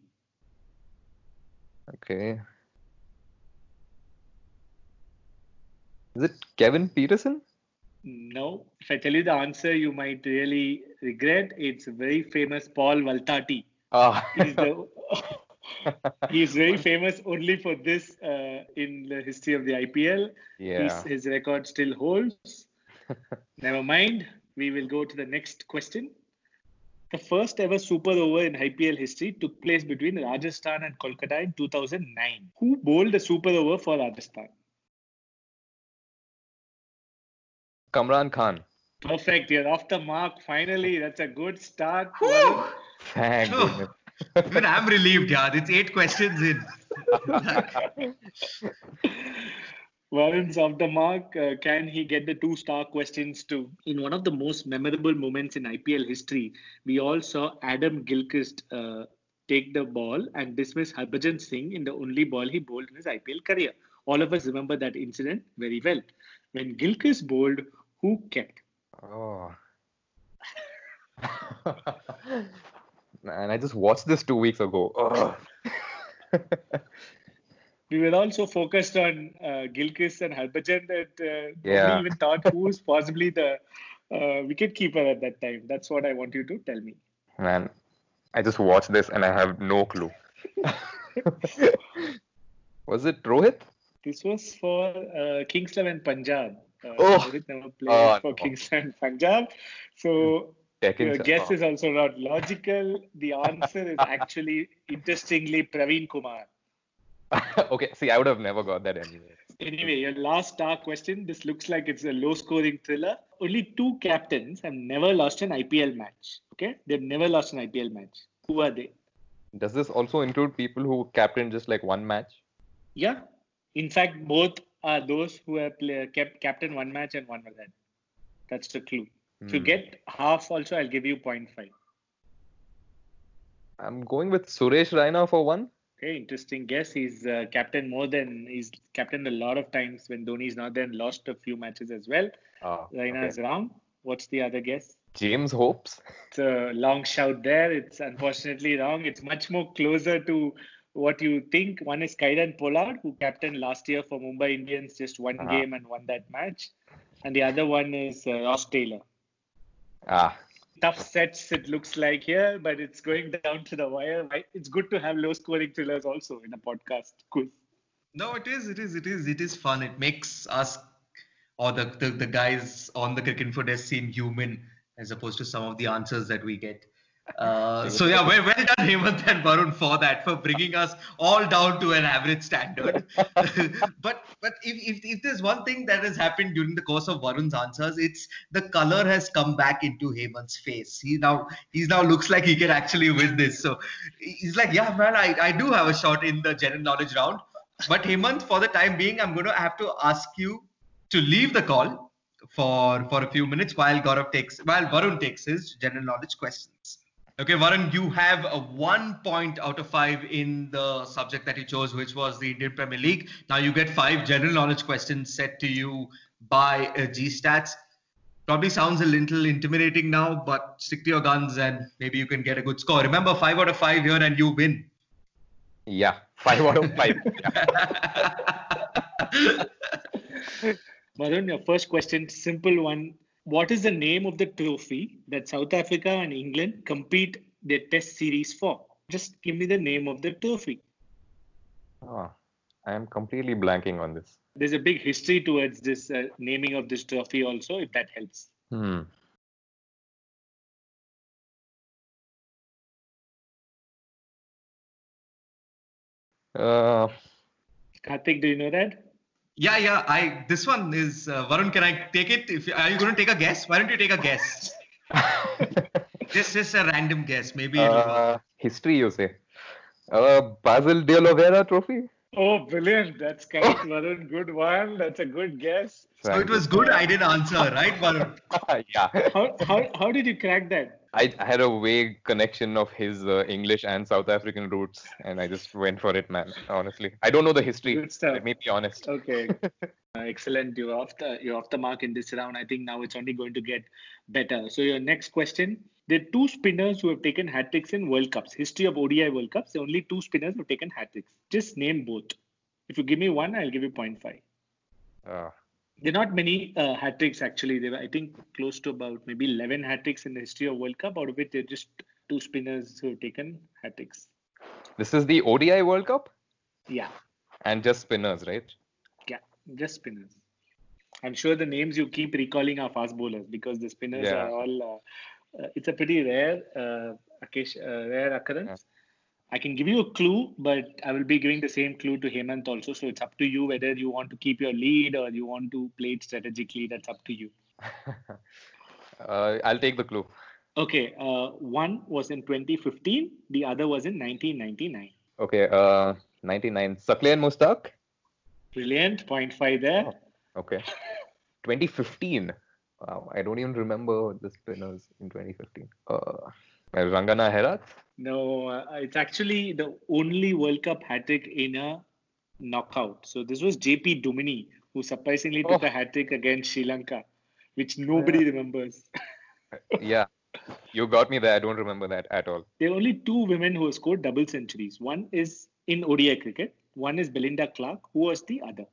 Okay. Is it Kevin Peterson? No. If I tell you the answer, you might really regret. It's very famous Paul Valtati. Oh. He's, the, he's very famous only for this uh, in the history of the I P L. Yeah. He's, his record still holds. Never mind. We will go to the next question. The first ever super over in I P L history took place between Rajasthan and Kolkata in two thousand nine. Who bowled the super over for Rajasthan? Kamran Khan. Perfect. You're off the mark. Finally, that's a good start. Thank you. Even I'm relieved, yaar. It's eight questions in. Warren's off the mark. Uh, can he get the two-star questions too? In one of the most memorable moments in I P L history, we all saw Adam Gilchrist uh, take the ball and dismiss Harbhajan Singh in the only ball he bowled in his I P L career. All of us remember that incident very well. When Gilchrist bowled, who kept? Oh. Man, I just watched this two weeks ago. Oh. We were also focused on uh, Gilchrist and Harbhajan that uh, yeah. we even thought who was possibly the uh, wicketkeeper at that time. That's what I want you to tell me. Man, I just watched this and I have no clue. Was it Rohit? This was for uh, Kingsland and Punjab. Uh, oh, Rohit never played oh, for no. Kingsland and Punjab. So your guess is also not logical. The answer is actually, interestingly, Praveen Kumar. Okay, see, I would have never got that anyway. Anyway, your last star question. This looks like it's a low-scoring thriller. Only two captains have never lost an I P L match. Okay, they've never lost an I P L match. Who are they? Does this also include people who captain just like one match? Yeah. In fact, both are those who have play, kept captain one match and one other. That's the clue. Mm. To get half also, I'll give you zero point five. I'm going with Suresh Raina for one. Okay, interesting guess. He's uh, captain more than he's captained a lot of times when Dhoni's not there, and lost a few matches as well. Ah, Raina okay. is wrong. What's the other guess? James Hopes. It's a long shout there. It's unfortunately wrong. It's much more closer to what you think. One is Kairan Pollard, who captained last year for Mumbai Indians, just one uh-huh. game and won that match. And the other one is uh, Ross Taylor. Ah. Tough sets, it looks like here, but it's going down to the wire. It's good to have low-scoring thrillers also in a podcast quiz. No, it is. It is. It is. It is fun. It makes us or the, the, the guys on the Cricket Info desk seem human as opposed to some of the answers that we get. Uh, so yeah, well, well done Hemant and Varun for that, for bringing us all down to an average standard. but but if, if if there's one thing that has happened during the course of Varun's answers, it's the color has come back into Hemant's face. He now he's now looks like he can actually win this. So he's like, yeah man, I, I do have a shot in the general knowledge round. But Hemant, for the time being, I'm going to have to ask you to leave the call for for a few minutes while Gaurav takes while Varun takes his general knowledge questions. Okay, Varun, you have a one point out of five in the subject that you chose, which was the Indian Premier League. Now you get five general knowledge questions set to you by uh, G Stats. Probably sounds a little intimidating now, but stick to your guns and maybe you can get a good score. Remember, five out of five here and you win. Yeah, five out of five. Varun, your first question, simple one. What is the name of the trophy that South Africa and England compete their test series for? Just give me the name of the trophy. Oh, I am completely blanking on this. There's a big history towards this uh, naming of this trophy also, if that helps. Hmm. Uh... Kartik, do you know that? Yeah, yeah. I this one is uh, Varun. Can I take it? If are you going to take a guess? Why don't you take a guess? Just, just a random guess. Maybe it'll uh, work. History, you say? Uh, Basil de Oliveira Trophy. Oh, brilliant! That's correct, Varun. Good one. That's a good guess. So it was good. I did answer, right, Varun? Yeah. How, how how did you crack that? I had a vague connection of his uh, English and South African roots, and I just went for it, man. Honestly, I don't know the history. Good stuff. Let me be honest. Okay, uh, excellent. You're off the you're off the mark in this round. I think now it's only going to get better. So your next question: there are two spinners who have taken hat tricks in World Cups. History of O D I World Cups. The only two spinners who have taken hat tricks. Just name both. If you give me one, I'll give you zero point five. Ah. Uh. There are not many uh, hat-tricks, actually. There were, I think, close to about maybe eleven hat-tricks in the history of World Cup, out of which there are just two spinners who have taken hat-tricks. This is the O D I World Cup? Yeah. And just spinners, right? Yeah, just spinners. I'm sure the names you keep recalling are fast bowlers, because the spinners yeah. are all... Uh, uh, it's a pretty rare, uh, occasion, uh, rare occurrence. Yeah. I can give you a clue, but I will be giving the same clue to Hemant also. So it's up to you whether you want to keep your lead or you want to play it strategically. That's up to you. uh, I'll take the clue. Okay. Uh, one was in twenty fifteen. The other was in nineteen ninety-nine. Okay. Uh, ninety-nine. Sakleen Mustaq. Brilliant. zero point five there. Oh, okay. twenty fifteen. Wow. I don't even remember the spinners in twenty fifteen. Uh, Rangana Herath. No, uh, it's actually the only World Cup hat-trick in a knockout. So this was J P Duminy, who surprisingly oh. took a hat-trick against Sri Lanka, which nobody yeah. remembers. Yeah, you got me there. I don't remember that at all. There are only two women who have scored double centuries. One is in O D I cricket. One is Belinda Clark. Who was the other?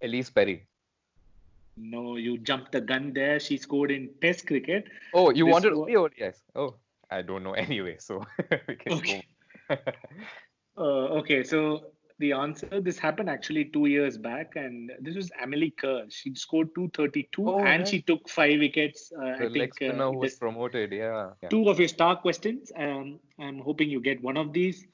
Elise Perry. No, you jumped the gun there. She scored in Test cricket. Oh, you this wanted was... O D Is? Yes. Oh, I don't know anyway, so we can okay. go. uh, okay, so the answer, this happened actually two years back, and this was Amelie Kerr. She scored two thirty-two oh, and yeah. she took five wickets. Uh, the I think spinner uh, who was promoted, yeah. yeah. Two of your star questions. Um, I'm hoping you get one of these.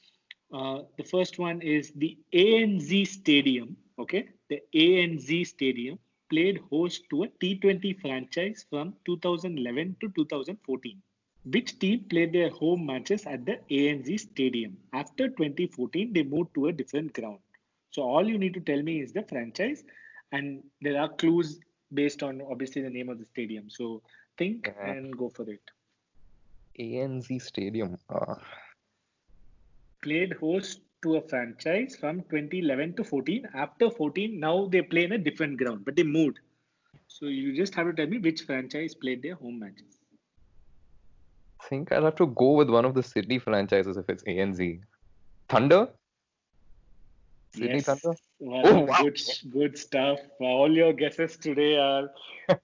Uh, the first one is the A N Z Stadium. Okay, the A N Z Stadium played host to a T twenty franchise from two thousand eleven to two thousand fourteen. Which team played their home matches at the A N Z Stadium? After twenty fourteen, they moved to a different ground. So all you need to tell me is the franchise, and there are clues based on obviously the name of the stadium. So think uh, and go for it. A N Z Stadium. Uh, played host to a franchise from twenty eleven to fourteen. After fourteen, now they play in a different ground, but they moved. So you just have to tell me which franchise played their home matches. I think I'll have to go with one of the Sydney franchises if it's A N Z. Thunder? Sydney yes. Thunder? Wow. Oh, wow. Good, good stuff. All your guesses today are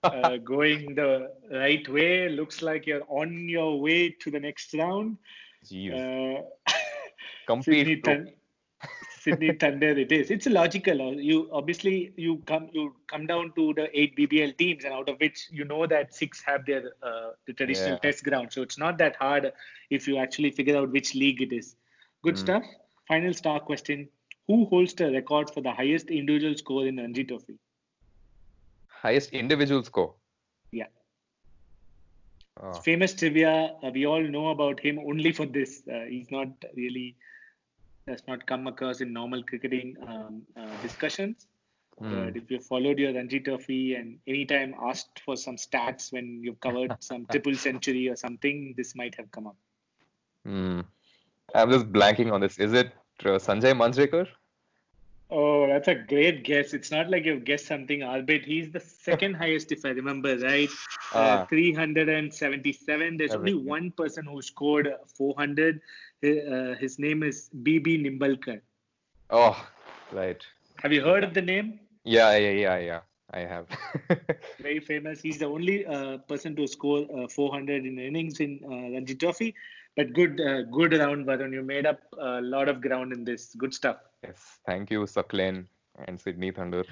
uh, going the right way. Looks like you're on your way to the next round. Jeez. Uh, Compete, Sydney, Thun- Sydney Thunder it is. It's logical. You obviously you come you come down to the eight B B L teams, and out of which you know that six have their uh, the traditional yeah. test ground. So it's not that hard if you actually figure out which league it is. Good mm. stuff. Final star question. Who holds the record for the highest individual score in Ranji Trophy? Highest individual score? Yeah. Oh. Famous trivia, uh, we all know about him only for this. Uh, he's not really, does not come across in normal cricketing um, uh, discussions. Mm. But if you followed your Ranji Trophy and anytime asked for some stats when you've covered some triple century or something, this might have come up. Mm. I'm just blanking on this. Is it uh, Sanjay Manjrekar? Oh, that's a great guess. It's not like you've guessed something, albeit he's the second highest, if I remember right. Uh, uh, three hundred seventy-seven. There's only good. one person who scored four hundred. Uh, his name is B B Nimbalkar. Oh, right. Have you heard of the name? Yeah, yeah, yeah, yeah. I have. Very famous. He's the only uh, person to score uh, four hundred in innings in uh, Ranji Trophy. But good, uh, good round, Varun. You made up a lot of ground in this. Good stuff. Yes, thank you, Saklen and Sydney Thunder.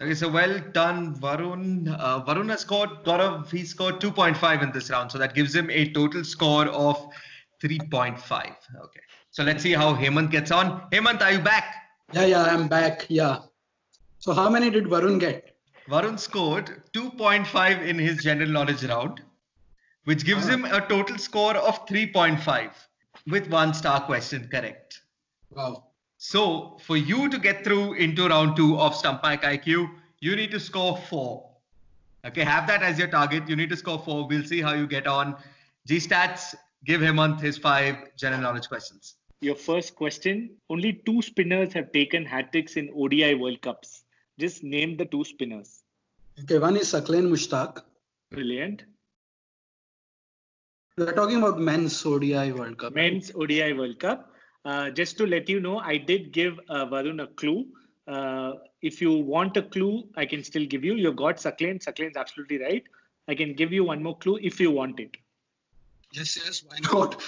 Okay, so well done, Varun. Uh, Varun has scored, Gaurav, he scored two point five in this round. So that gives him a total score of three point five. Okay, so let's see how Hemant gets on. Hemant, are you back? Yeah, yeah, I'm back. Yeah. So how many did Varun get? Varun scored two point five in his general knowledge round, which gives ah. him a total score of three point five with one star question correct. Wow. So for you to get through into round two of Stump Mike I Q, you need to score four. Okay, have that as your target. You need to score four. We'll see how you get on. G-Stats, give Hemant his five general knowledge questions. Your first question, only two spinners have taken hat-tricks in O D I World Cups. Just name the two spinners. Okay, one is Sakleen Mushtaq. Brilliant. We're talking about men's O D I World Cup. Men's O D I World Cup. Uh, just to let you know, I did give uh, Varun a clue. Uh, if you want a clue, I can still give you. You've got Sakleen. Sakleen's absolutely right. I can give you one more clue if you want it. Yes, yes. Why not?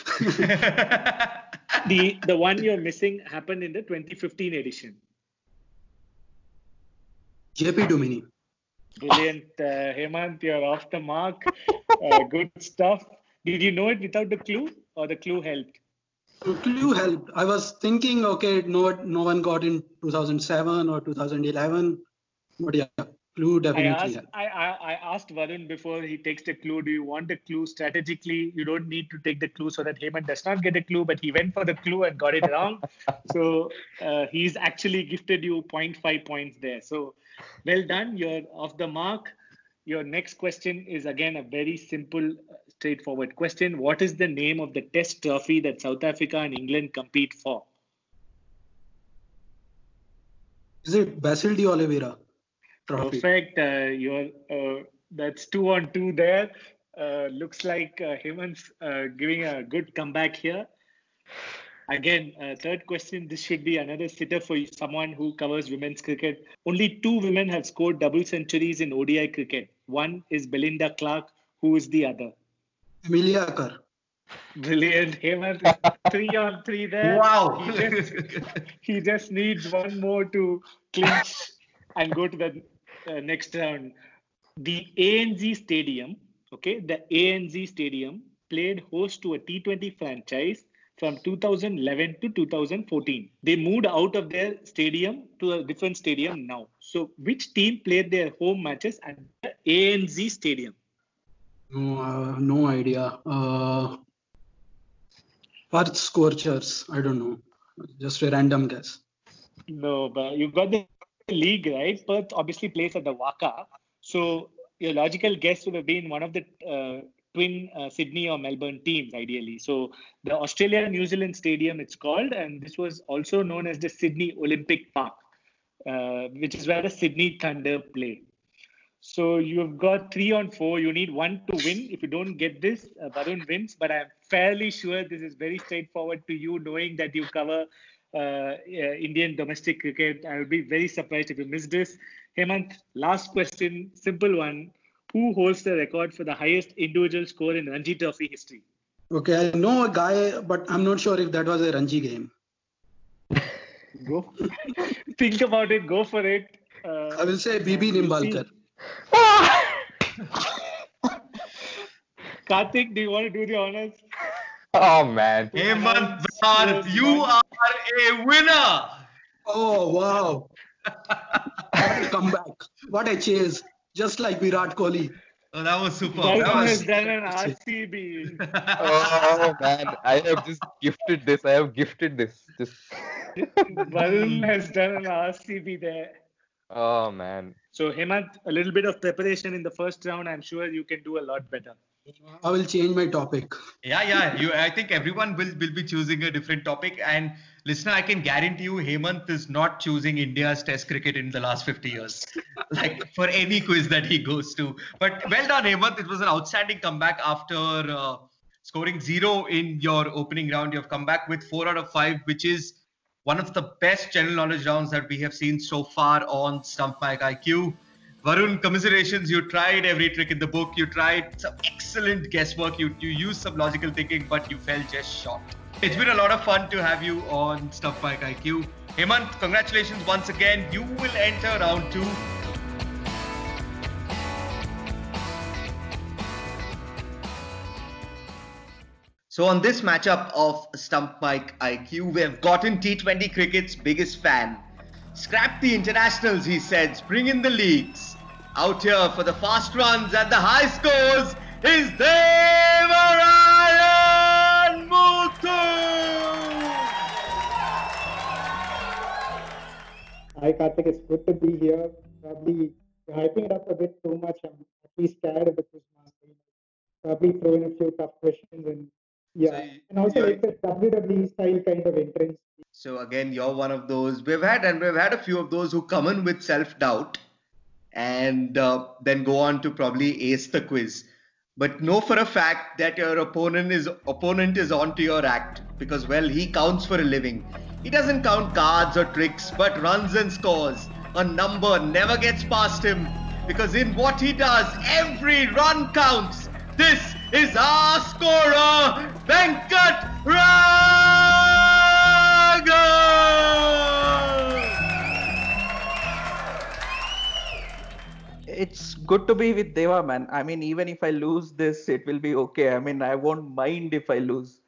the the one you're missing happened in the twenty fifteen edition. J P Dumini. Brilliant, uh, Hemant. You're off the mark. Uh, good stuff. Did you know it without the clue, or the clue helped? The clue helped. I was thinking, okay, no, no one got in two thousand seven or two thousand eleven, but yeah, clue definitely I asked, helped. I, I, I asked Varun before he takes the clue, do you want the clue strategically? You don't need to take the clue so that Hemant does not get a clue, but he went for the clue and got it wrong. So uh, he's actually gifted you zero point five points there. So well done. You're off the mark. Your next question is again a very simple, straightforward question. What is the name of the test trophy that South Africa and England compete for? Is it Basil de Oliveira trophy? Perfect. Uh, you're, uh, that's two on two there. Uh, looks like uh, Hemant's uh, giving a good comeback here. Again, uh, third question. This should be another sitter for you, someone who covers women's cricket. Only two women have scored double centuries in O D I cricket. One is Belinda Clark. Who is the other? Amelia Kerr. Brilliant. Hemant, three on three there. Wow. He just, he just needs one more to clinch and go to the uh, next round. The A N Z Stadium, okay, the A N Z Stadium played host to a T twenty franchise from two thousand eleven to two thousand fourteen. They moved out of their stadium to a different stadium now. So which team played their home matches at the A N Z Stadium? No, I have no idea. Uh, Perth Scorchers. I don't know. Just a random guess. No, but you've got the league, right? Perth obviously plays at the W A C A. So your logical guess would have been one of the uh, twin uh, Sydney or Melbourne teams, ideally. So the Australia-New Zealand Stadium, it's called, and this was also known as the Sydney Olympic Park, uh, which is where the Sydney Thunder play. So you've got three on four. You need one to win. If you don't get this, uh, Varun wins. But I'm fairly sure this is very straightforward to you, knowing that you cover uh, uh, Indian domestic cricket. I would be very surprised if you miss this. Hemant, last question, simple one. Who holds the record for the highest individual score in Ranji Trophy history? Okay, I know a guy, but I'm not sure if that was a Ranji game. Go. Think about it. Go for it. Uh, I will say B B Nimbalkar. Kartik, do you want to do the honors? Oh man, Hemant Brar, you are a winner. Oh wow. What a comeback, what a chase, just like Virat Kohli. Oh, that was super. That that was has done an R C B. Oh man, I have just gifted this. I have gifted this. Just... Varun has done an R C B there. Oh man. So Hemant, a little bit of preparation in the first round. I'm sure you can do a lot better. I will change my topic. Yeah, yeah. You, I think everyone will, will be choosing a different topic. And listener, I can guarantee you, Hemant is not choosing India's Test cricket in the last fifty years. Like for any quiz that he goes to. But well done, Hemant. It was an outstanding comeback after uh, scoring zero in your opening round. You have come back with four out of five, which is one of the best general knowledge rounds that we have seen so far on Stump Mike I Q. Varun, commiserations. You tried every trick in the book. You tried some excellent guesswork. You, you used some logical thinking, but you fell just short. It's been a lot of fun to have you on Stump Mike I Q. Hemant, congratulations once again. You will enter round two. So on this matchup of Stump Mike I Q, we have gotten T twenty cricket's biggest fan. Scrap the internationals, he says. Bring in the leagues. Out here for the fast runs and the high scores is Devarayan Muthu. Hi Kartik, it's good to be here. Probably hyping it up a bit too much. I'm at least scared of the Christmas. Probably throw in a few tough questions and. Yeah, so, and also like the W W E style kind of entrance. So again, you're one of those we've had, and we've had a few of those who come in with self-doubt and uh, then go on to probably ace the quiz. But know for a fact that your opponent is opponent is onto your act because, well, he counts for a living. He doesn't count cards or tricks, but runs and scores. A number never gets past him because in what he does, every run counts. This is our scorer, Venkat Raghav! It's good to be with Deva, man. I mean, even if I lose this, it will be okay. I mean, I won't mind if I lose.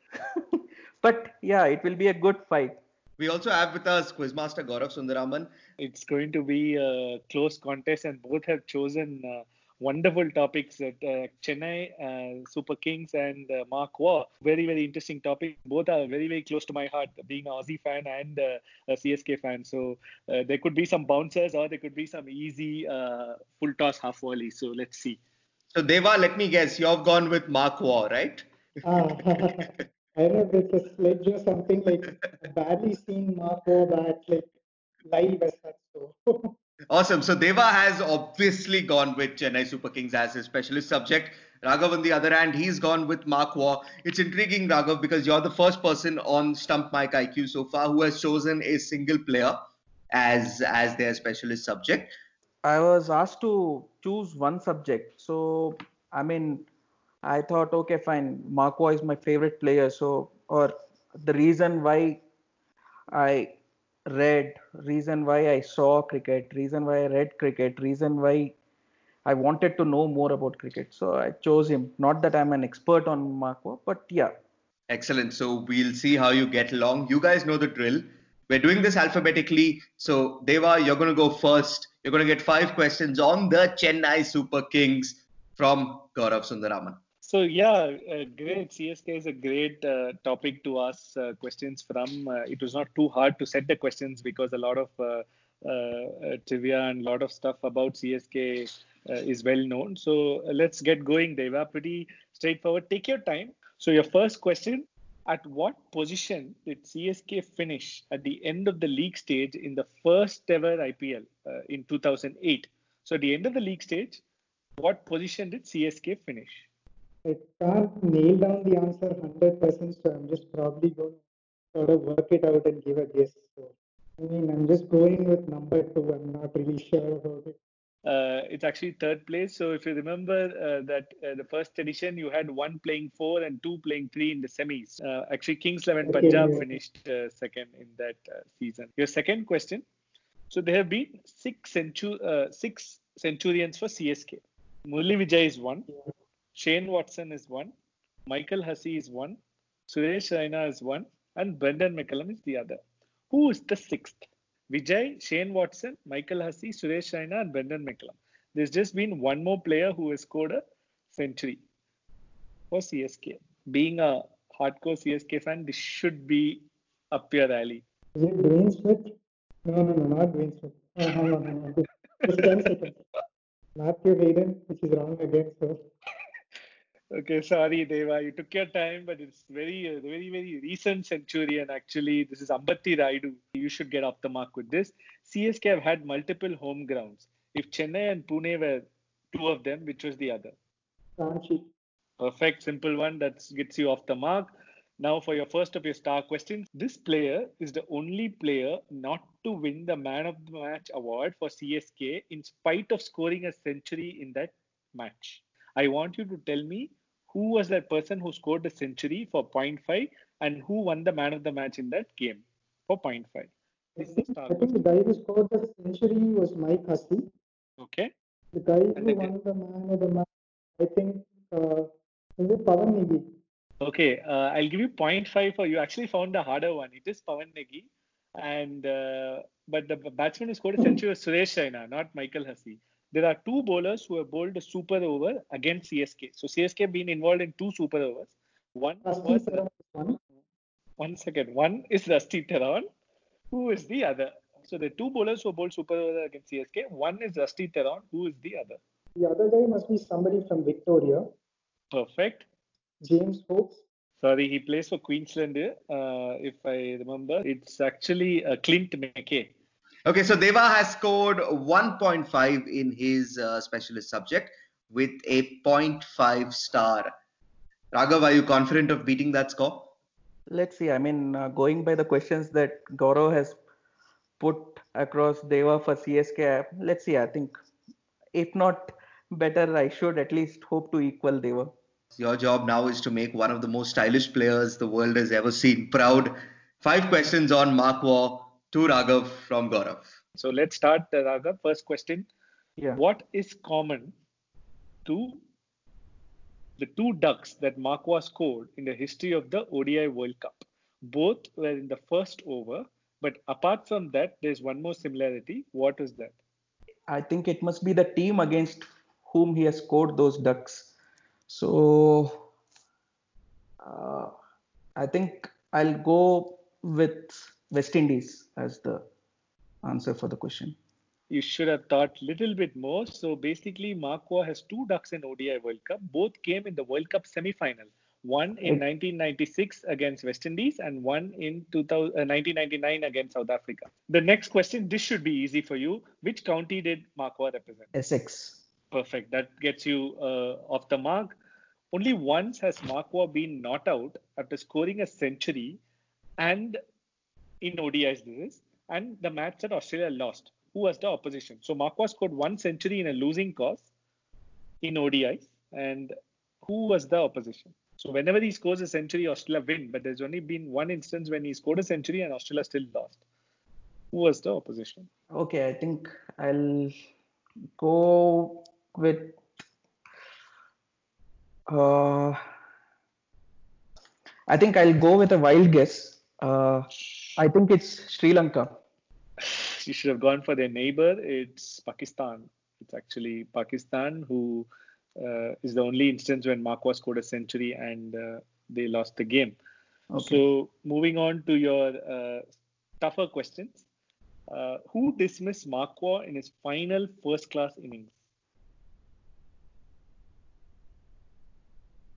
But yeah, it will be a good fight. We also have with us Quizmaster Gaurav Sundaraman. It's going to be a close contest and both have chosen... Uh, wonderful topics at uh, Chennai, uh, Super Kings and uh, Mark Waugh. Very, very interesting topic. Both are very, very close to my heart, being an Aussie fan and uh, a C S K fan. So uh, there could be some bouncers or there could be some easy uh, full toss half volley. So let's see. So Deva, let me guess, you have gone with Mark Waugh, right? uh, I don't know if it's a sledge or something like badly seen Mark Waugh that like live as such. So. Awesome. So Deva has obviously gone with Chennai Super Kings as his specialist subject. Raghav, on the other hand, he's gone with Mark Waugh. It's intriguing, Raghav, because you're the first person on Stump Mike I Q so far who has chosen a single player as as their specialist subject. I was asked to choose one subject. So, I mean, I thought, okay, fine. Mark Waugh is my favorite player. So, or the reason why I... read, reason why I saw cricket, reason why I read cricket, reason why I wanted to know more about cricket. So I chose him. Not that I'm an expert on Mark Waugh, but yeah. Excellent. So we'll see how you get along. You guys know the drill. We're doing this alphabetically. So Deva, you're going to go first. You're going to get five questions on the Chennai Super Kings from Gaurav Sundaraman. So yeah, uh, great. C S K is a great uh, topic to ask uh, questions from. Uh, it was not too hard to set the questions because a lot of uh, uh, uh, trivia and a lot of stuff about C S K uh, is well known. So uh, let's get going, Deva. Pretty straightforward. Take your time. So your first question, at what position did C S K finish at the end of the league stage in the first ever I P L uh, in two thousand eight? So at the end of the league stage, what position did C S K finish? I can't nail down the answer one hundred percent, so I'm just probably going to sort of work it out and give a guess. So, I mean, I'm just going with number two. I'm not really sure about it. Uh, it's actually third place. So if you remember uh, that uh, the first edition, you had one playing four and two playing three in the semis. Uh, actually, Kings eleven okay, Punjab yeah. finished uh, second in that uh, season. Your second question. So there have been six, centu- uh, six centurions for C S K. Murali Vijay is one. Yeah. Shane Watson is one. Michael Hussey is one. Suresh Raina is one. And Brendan McCullum is the other. Who is the sixth? Vijay, Shane Watson, Michael Hussey, Suresh Raina and Brendan McCullum. There's just been one more player who has scored a century for C S K. Being a hardcore C S K fan, this should be up your alley. Is it Dwayne Smith? No, no, no, not Dwayne Smith. Oh, no, no, no, no. Just ten seconds. Matthew Hayden, which is wrong again, so... Okay, sorry, Deva. You took your time, but it's very, very, very recent centurion, actually. This is Ambati Raidu. You should get off the mark with this. C S K have had multiple home grounds. If Chennai and Pune were two of them, which was the other? Ranchi. Perfect, simple one. That gets you off the mark. Now for your first of your star questions. This player is the only player not to win the Man of the Match award for C S K in spite of scoring a century in that match. I want you to tell me who was that person who scored the century for point five and who won the man of the match in that game for point five. I think, I think the guy who scored the century was Mike Hussey. Okay. The guy who and won the man of the match, I think, uh, is it Pawan Negi? Okay, uh, I'll give you point five for you. Actually found the harder one. It is Pawan Negi. And, uh, but the batsman who scored a century was Suresh Raina, not Michael Hussey. There are two bowlers who have bowled a super over against C S K. So C S K have been involved in two super overs. One was one. One second. One is Rusty Theron. Who is the other? So the two bowlers who have bowled super over against C S K. One is Rusty Theron. Who is the other? The other guy must be somebody from Victoria. Perfect. James Fox. Sorry, he plays for Queensland. Uh, if I remember, it's actually uh, Clint McKay. Okay, so Deva has scored one point five in his uh, specialist subject with a point five star. Raghav, are you confident of beating that score? Let's see. I mean, uh, going by the questions that Gaurav has put across Deva for C S K, let's see. I think if not better, I should at least hope to equal Deva. Your job now is to make one of the most stylish players the world has ever seen proud. Five questions on Mark Waugh. To Raghav from Gaurav. So let's start, uh, Raghav. First question. Yeah. What is common to the two ducks that Mark Waugh scored in the history of the O D I World Cup? Both were in the first over, but apart from that, there's one more similarity. What is that? I think it must be the team against whom he has scored those ducks. So uh, I think I'll go with West Indies as the answer for the question. You should have thought a little bit more. So basically, Mark Waugh has two ducks in O D I World Cup. Both came in the World Cup semi-final. One in nineteen ninety-six against West Indies and one in nineteen ninety-nine against South Africa. The next question, this should be easy for you. Which county did Mark Waugh represent? Essex. Perfect. That gets you uh, off the mark. Only once has Mark Waugh been not out after scoring a century and in O D Is this is, and the match that Australia lost. Who was the opposition? So Mark Waugh scored one century in a losing cause in O D Is, and who was the opposition? So whenever he scores a century, Australia win, but there's only been one instance when he scored a century and Australia still lost. Who was the opposition? Okay, I think I'll go with uh, I think I'll go with a wild guess. Uh, I think it's Sri Lanka. You should have gone for their neighbor. It's Pakistan. It's actually Pakistan who uh, is the only instance when Mark Waugh scored a century and uh, they lost the game. Okay. So moving on to your uh, tougher questions. Uh, who dismissed Marquardt in his final first-class innings?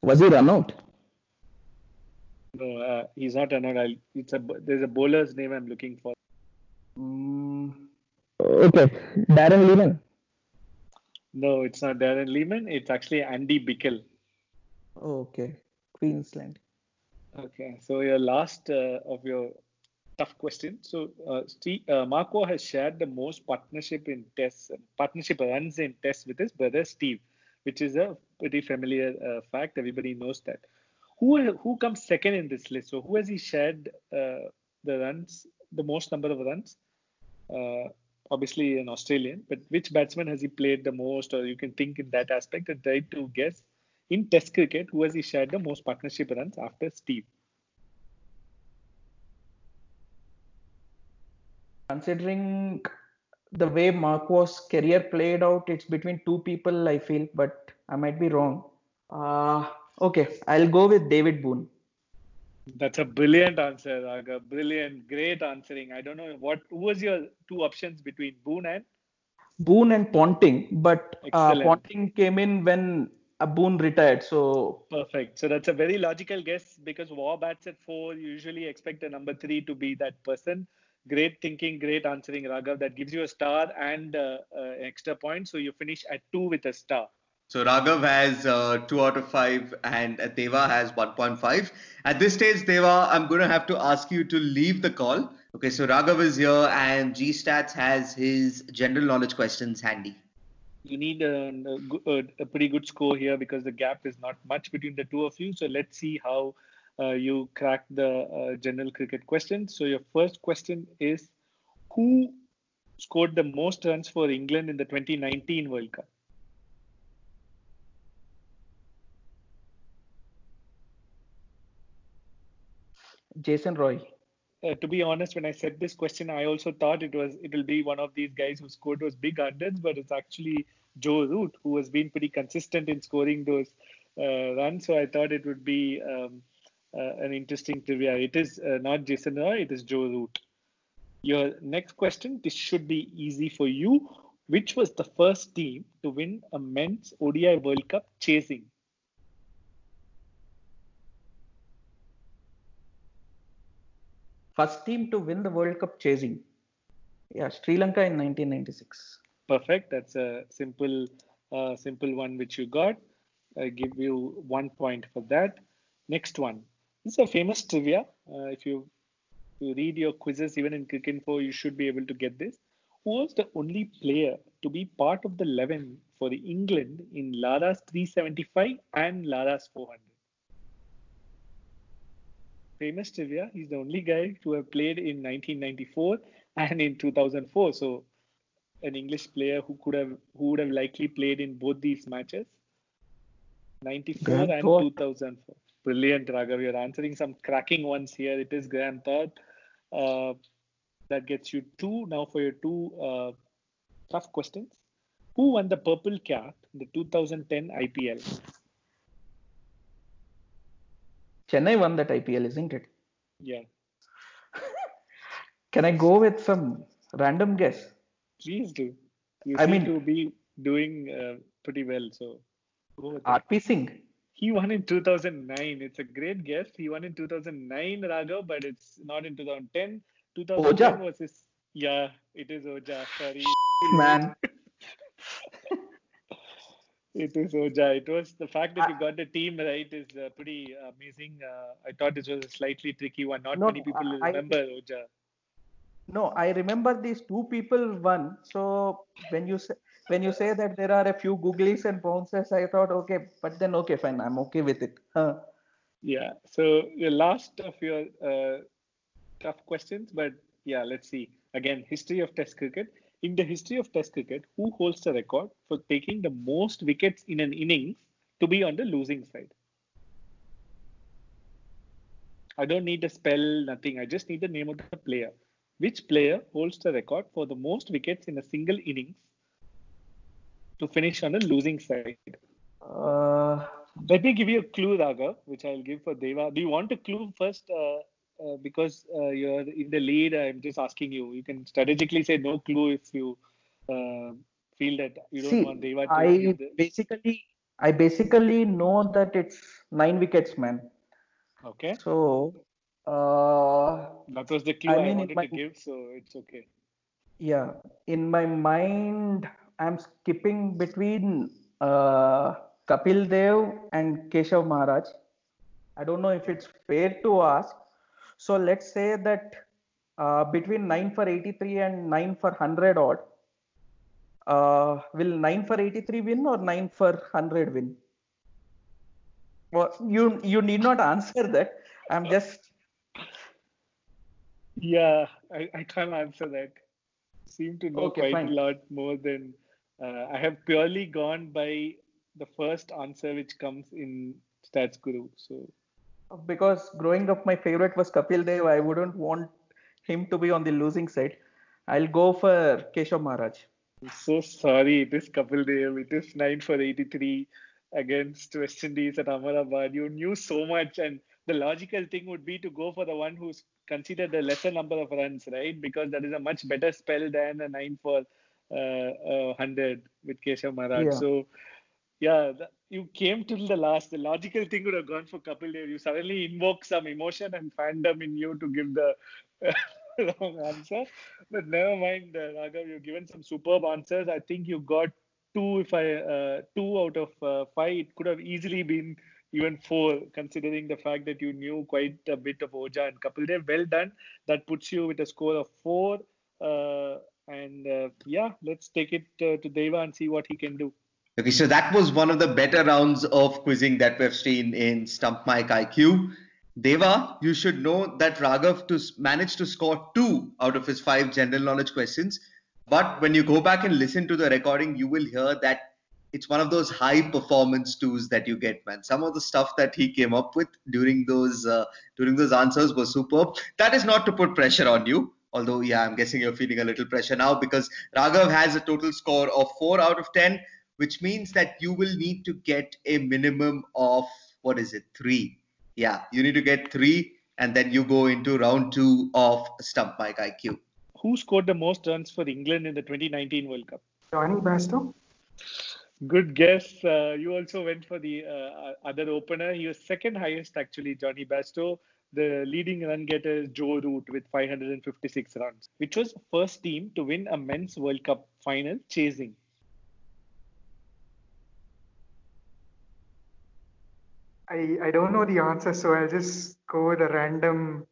Was he run out? No, uh, he's not run out. I'll, it's a, there's a bowler's name I'm looking for. Mm. Okay, Darren Lehman. No, it's not Darren Lehman. It's actually Andy Bickell. Okay, Queensland. Okay, so your last uh, of your tough question. So, uh, Steve, uh, Marquardt has shared the most partnership in tests, partnership runs in tests with his brother Steve, which is a pretty familiar uh, fact. Everybody knows that. Who who comes second in this list? So, who has he shared uh, the runs, the most number of runs? Uh, obviously, an Australian. But which batsman has he played the most? Or you can think in that aspect and try to guess. In Test cricket, who has he shared the most partnership runs after Steve? Considering the way Marquardt's career played out, it's between two people, I feel, but I might be wrong. Uh, okay, I'll go with David Boon. That's a brilliant answer, Raga. Brilliant, great answering. I don't know what, who was your two options between Boon and? Boon and Ponting, but uh, Ponting came in when Boon retired, so... Perfect. So that's a very logical guess because war bats at four, you usually expect a number three to be that person. Great thinking, great answering, Raghav. That gives you a star and uh, uh, extra point. So you finish at two with a star. So Raghav has uh, two out of five and Deva has one point five. At this stage, Deva, I'm going to have to ask you to leave the call. Okay, so Raghav is here and G Stats has his general knowledge questions handy. You need a, a, a pretty good score here because the gap is not much between the two of you. So let's see how uh, you crack the uh, general cricket questions. So your first question is, who scored the most runs for England in the twenty nineteen World Cup? Jason Roy. Uh, to be honest, when I said this question, I also thought it was it will be one of these guys who scored those big hundreds, but it's actually Joe Root, who has been pretty consistent in scoring those uh, runs. So I thought it would be um, uh, an interesting trivia. It is uh, not Jason Roy, it is Joe Root. Your next question, this should be easy for you. Which was the first team to win a men's O D I World Cup chasing? First team to win the World Cup chasing. Yeah, Sri Lanka in nineteen ninety-six. Perfect. That's a simple uh, simple one which you got. I give you one point for that. Next one. This is a famous trivia. Uh, if you, you read your quizzes, even in Cricinfo, you should be able to get this. Who was the only player to be part of the eleven for England in Lara's three seventy-five and Lara's four hundred? Famous trivia. He's the only guy to have played in nineteen ninety-four and in two thousand four. So, an English player who could have who would have likely played in both these matches, ninety-four Graham and Thorpe. two thousand four. Brilliant, Raghav. You're answering some cracking ones here. It is Graham Thorpe. Uh, that gets you two. Now for your two uh, tough questions. Who won the Purple Cap in the two thousand ten I P L? Chennai won that I P L, isn't it? Yeah. Can I go with some random guess? Please do. You I seem mean, to be doing uh, pretty well, so go with R P Singh. He won in two thousand nine. It's a great guess. He won in two thousand nine, Raghav, but it's not in two thousand ten. two thousand ten Oja was his. Yeah, it is Oja. Sorry, man. It is Oja. It was the fact that you got the team right is uh, pretty amazing. Uh, I thought this was a slightly tricky one. Not no, many people I, remember I, Oja. No, I remember these two people won. So when you say, when you say that there are a few googlies and bounces, I thought, okay, but then okay, fine, I'm okay with it. Huh. Yeah. So the last of your uh, tough questions, but yeah, let's see. Again, history of Test cricket. In the history of Test cricket, who holds the record for taking the most wickets in an innings to be on the losing side? I don't need a spell, nothing. I just need the name of the player. Which player holds the record for the most wickets in a single innings to finish on a losing side? Uh, Let me give you a clue, Raghav, which I'll give for Deva. Do you want a clue first, uh, uh, because uh, you're in the lead, I'm just asking you. You can strategically say no clue if you uh, feel that you don't See, want Deva to I basically, I basically know that it's nine wickets, man. Okay. So uh, that was the clue I, I mean, wanted my, to give, so it's okay. Yeah, in my mind, I'm skipping between uh, Kapil Dev and Keshav Maharaj. I don't know if it's fair to ask. So let's say that uh, between nine for eighty-three and nine for one hundred odd, uh, will nine for eighty-three win or nine for one hundred win? Well, you you need not answer that. I'm just... Yeah, I, I can't answer that. Seem to know okay, quite fine. a lot more than... Uh, I have purely gone by the first answer which comes in Stats Guru. So... Because growing up, my favorite was Kapil Dev. I wouldn't want him to be on the losing side. I'll go for Keshav Maharaj. I'm so sorry. It is Kapil Dev. It is nine for eighty-three against West Indies at Ahmedabad. You knew so much. And the logical thing would be to go for the one who's considered the lesser number of runs, right? Because that is a much better spell than a nine for one hundred with Keshav Maharaj. Yeah. So, yeah, the, you came till the last. The logical thing would have gone for Kapil Dev. You suddenly invoke some emotion and fandom in you to give the uh, wrong answer. But never mind, uh, Raghav, you've given some superb answers. I think you got two if I uh, two out of uh, five. It could have easily been even four, considering the fact that you knew quite a bit of Oja and Kapil Dev. Well done. That puts you with a score of four. Uh, and uh, yeah, let's take it uh, to Deva and see what he can do. Okay, so that was one of the better rounds of quizzing that we've seen in Stump Mike I Q. Deva, you should know that Raghav to manage to score two out of his five general knowledge questions. But when you go back and listen to the recording, you will hear that it's one of those high performance twos that you get, man. Some of the stuff that he came up with during those uh, during those answers was superb. That is not to put pressure on you. Although, yeah, I'm guessing you're feeling a little pressure now because Raghav has a total score of four out of ten. Which means that you will need to get a minimum of, what is it, three. Yeah, you need to get three, and then you go into round two of Stump Mike I Q. Who scored the most runs for England in the twenty nineteen World Cup? Johnny Bairstow. Good guess. Uh, you also went for the uh, other opener. He was second highest, actually, Johnny Bairstow. The leading run getter is Joe Root with five hundred fifty-six runs, which was first team to win a men's World Cup final chasing. I, I don't know the answer, so I'll just go with a random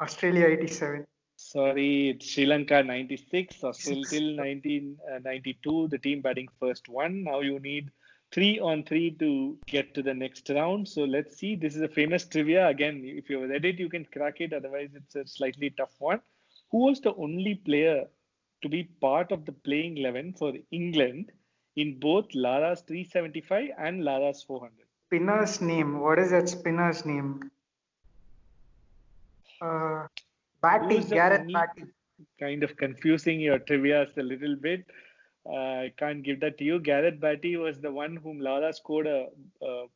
Australia eighty-seven. Sorry, it's Sri Lanka ninety-six, Australia till nineteen ninety-two, the team batting first one. Now you need three on three to get to the next round. So let's see. This is a famous trivia. Again, if you read it, you can crack it. Otherwise, it's a slightly tough one. Who was the only player to be part of the playing eleven for England in both Lara's three seventy-five and Lara's four hundred? Spinner's name. What is that spinner's name? Uh, Batty, Gareth Batty. Kind of confusing your trivia a little bit. Uh, I can't give that to you. Gareth Batty was the one whom Lara scored a, uh,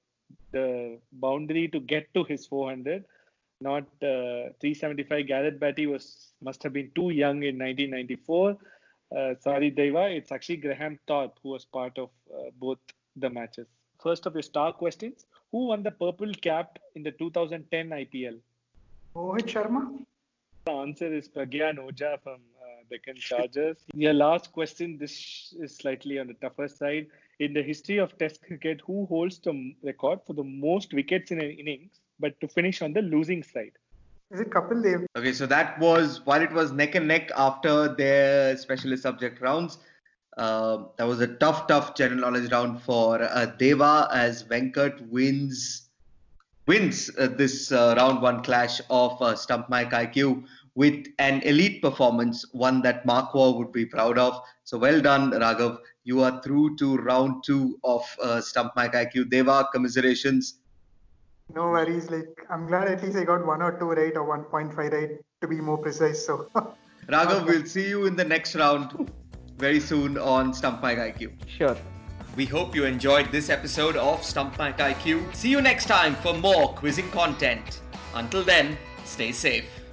the boundary to get to his four hundred, not uh, three seventy-five. Gareth Batty was must have been too young in nineteen ninety-four. Uh, sorry, Deva. It's actually Graham Thorpe who was part of uh, both the matches. First of your star questions, who won the purple cap in the two thousand ten I P L? Rohit Sharma. The answer is Pragyan Oja from uh, Deccan Chargers. Your last question, this is slightly on the tougher side. In the history of Test cricket, who holds the record for the most wickets in an innings, but to finish on the losing side? Is it Kapil Dev? Okay, so that was, while it was neck and neck after their specialist subject rounds, Uh, that was a tough, tough general knowledge round for uh, Deva as Venkat wins wins uh, this uh, round one clash of uh, Stump Mike I Q with an elite performance, one that Markwa would be proud of. So well done, Raghav. You are through to round two of uh, Stump Mike I Q. Deva, commiserations. No worries. Like I'm glad at least I got one or two right or one point five right to be more precise. So Raghav, we'll see you in the next round. Very soon on Stump Mike I Q. Sure. We hope you enjoyed this episode of Stump Mike I Q. See you next time for more quizzing content. Until then. Stay safe.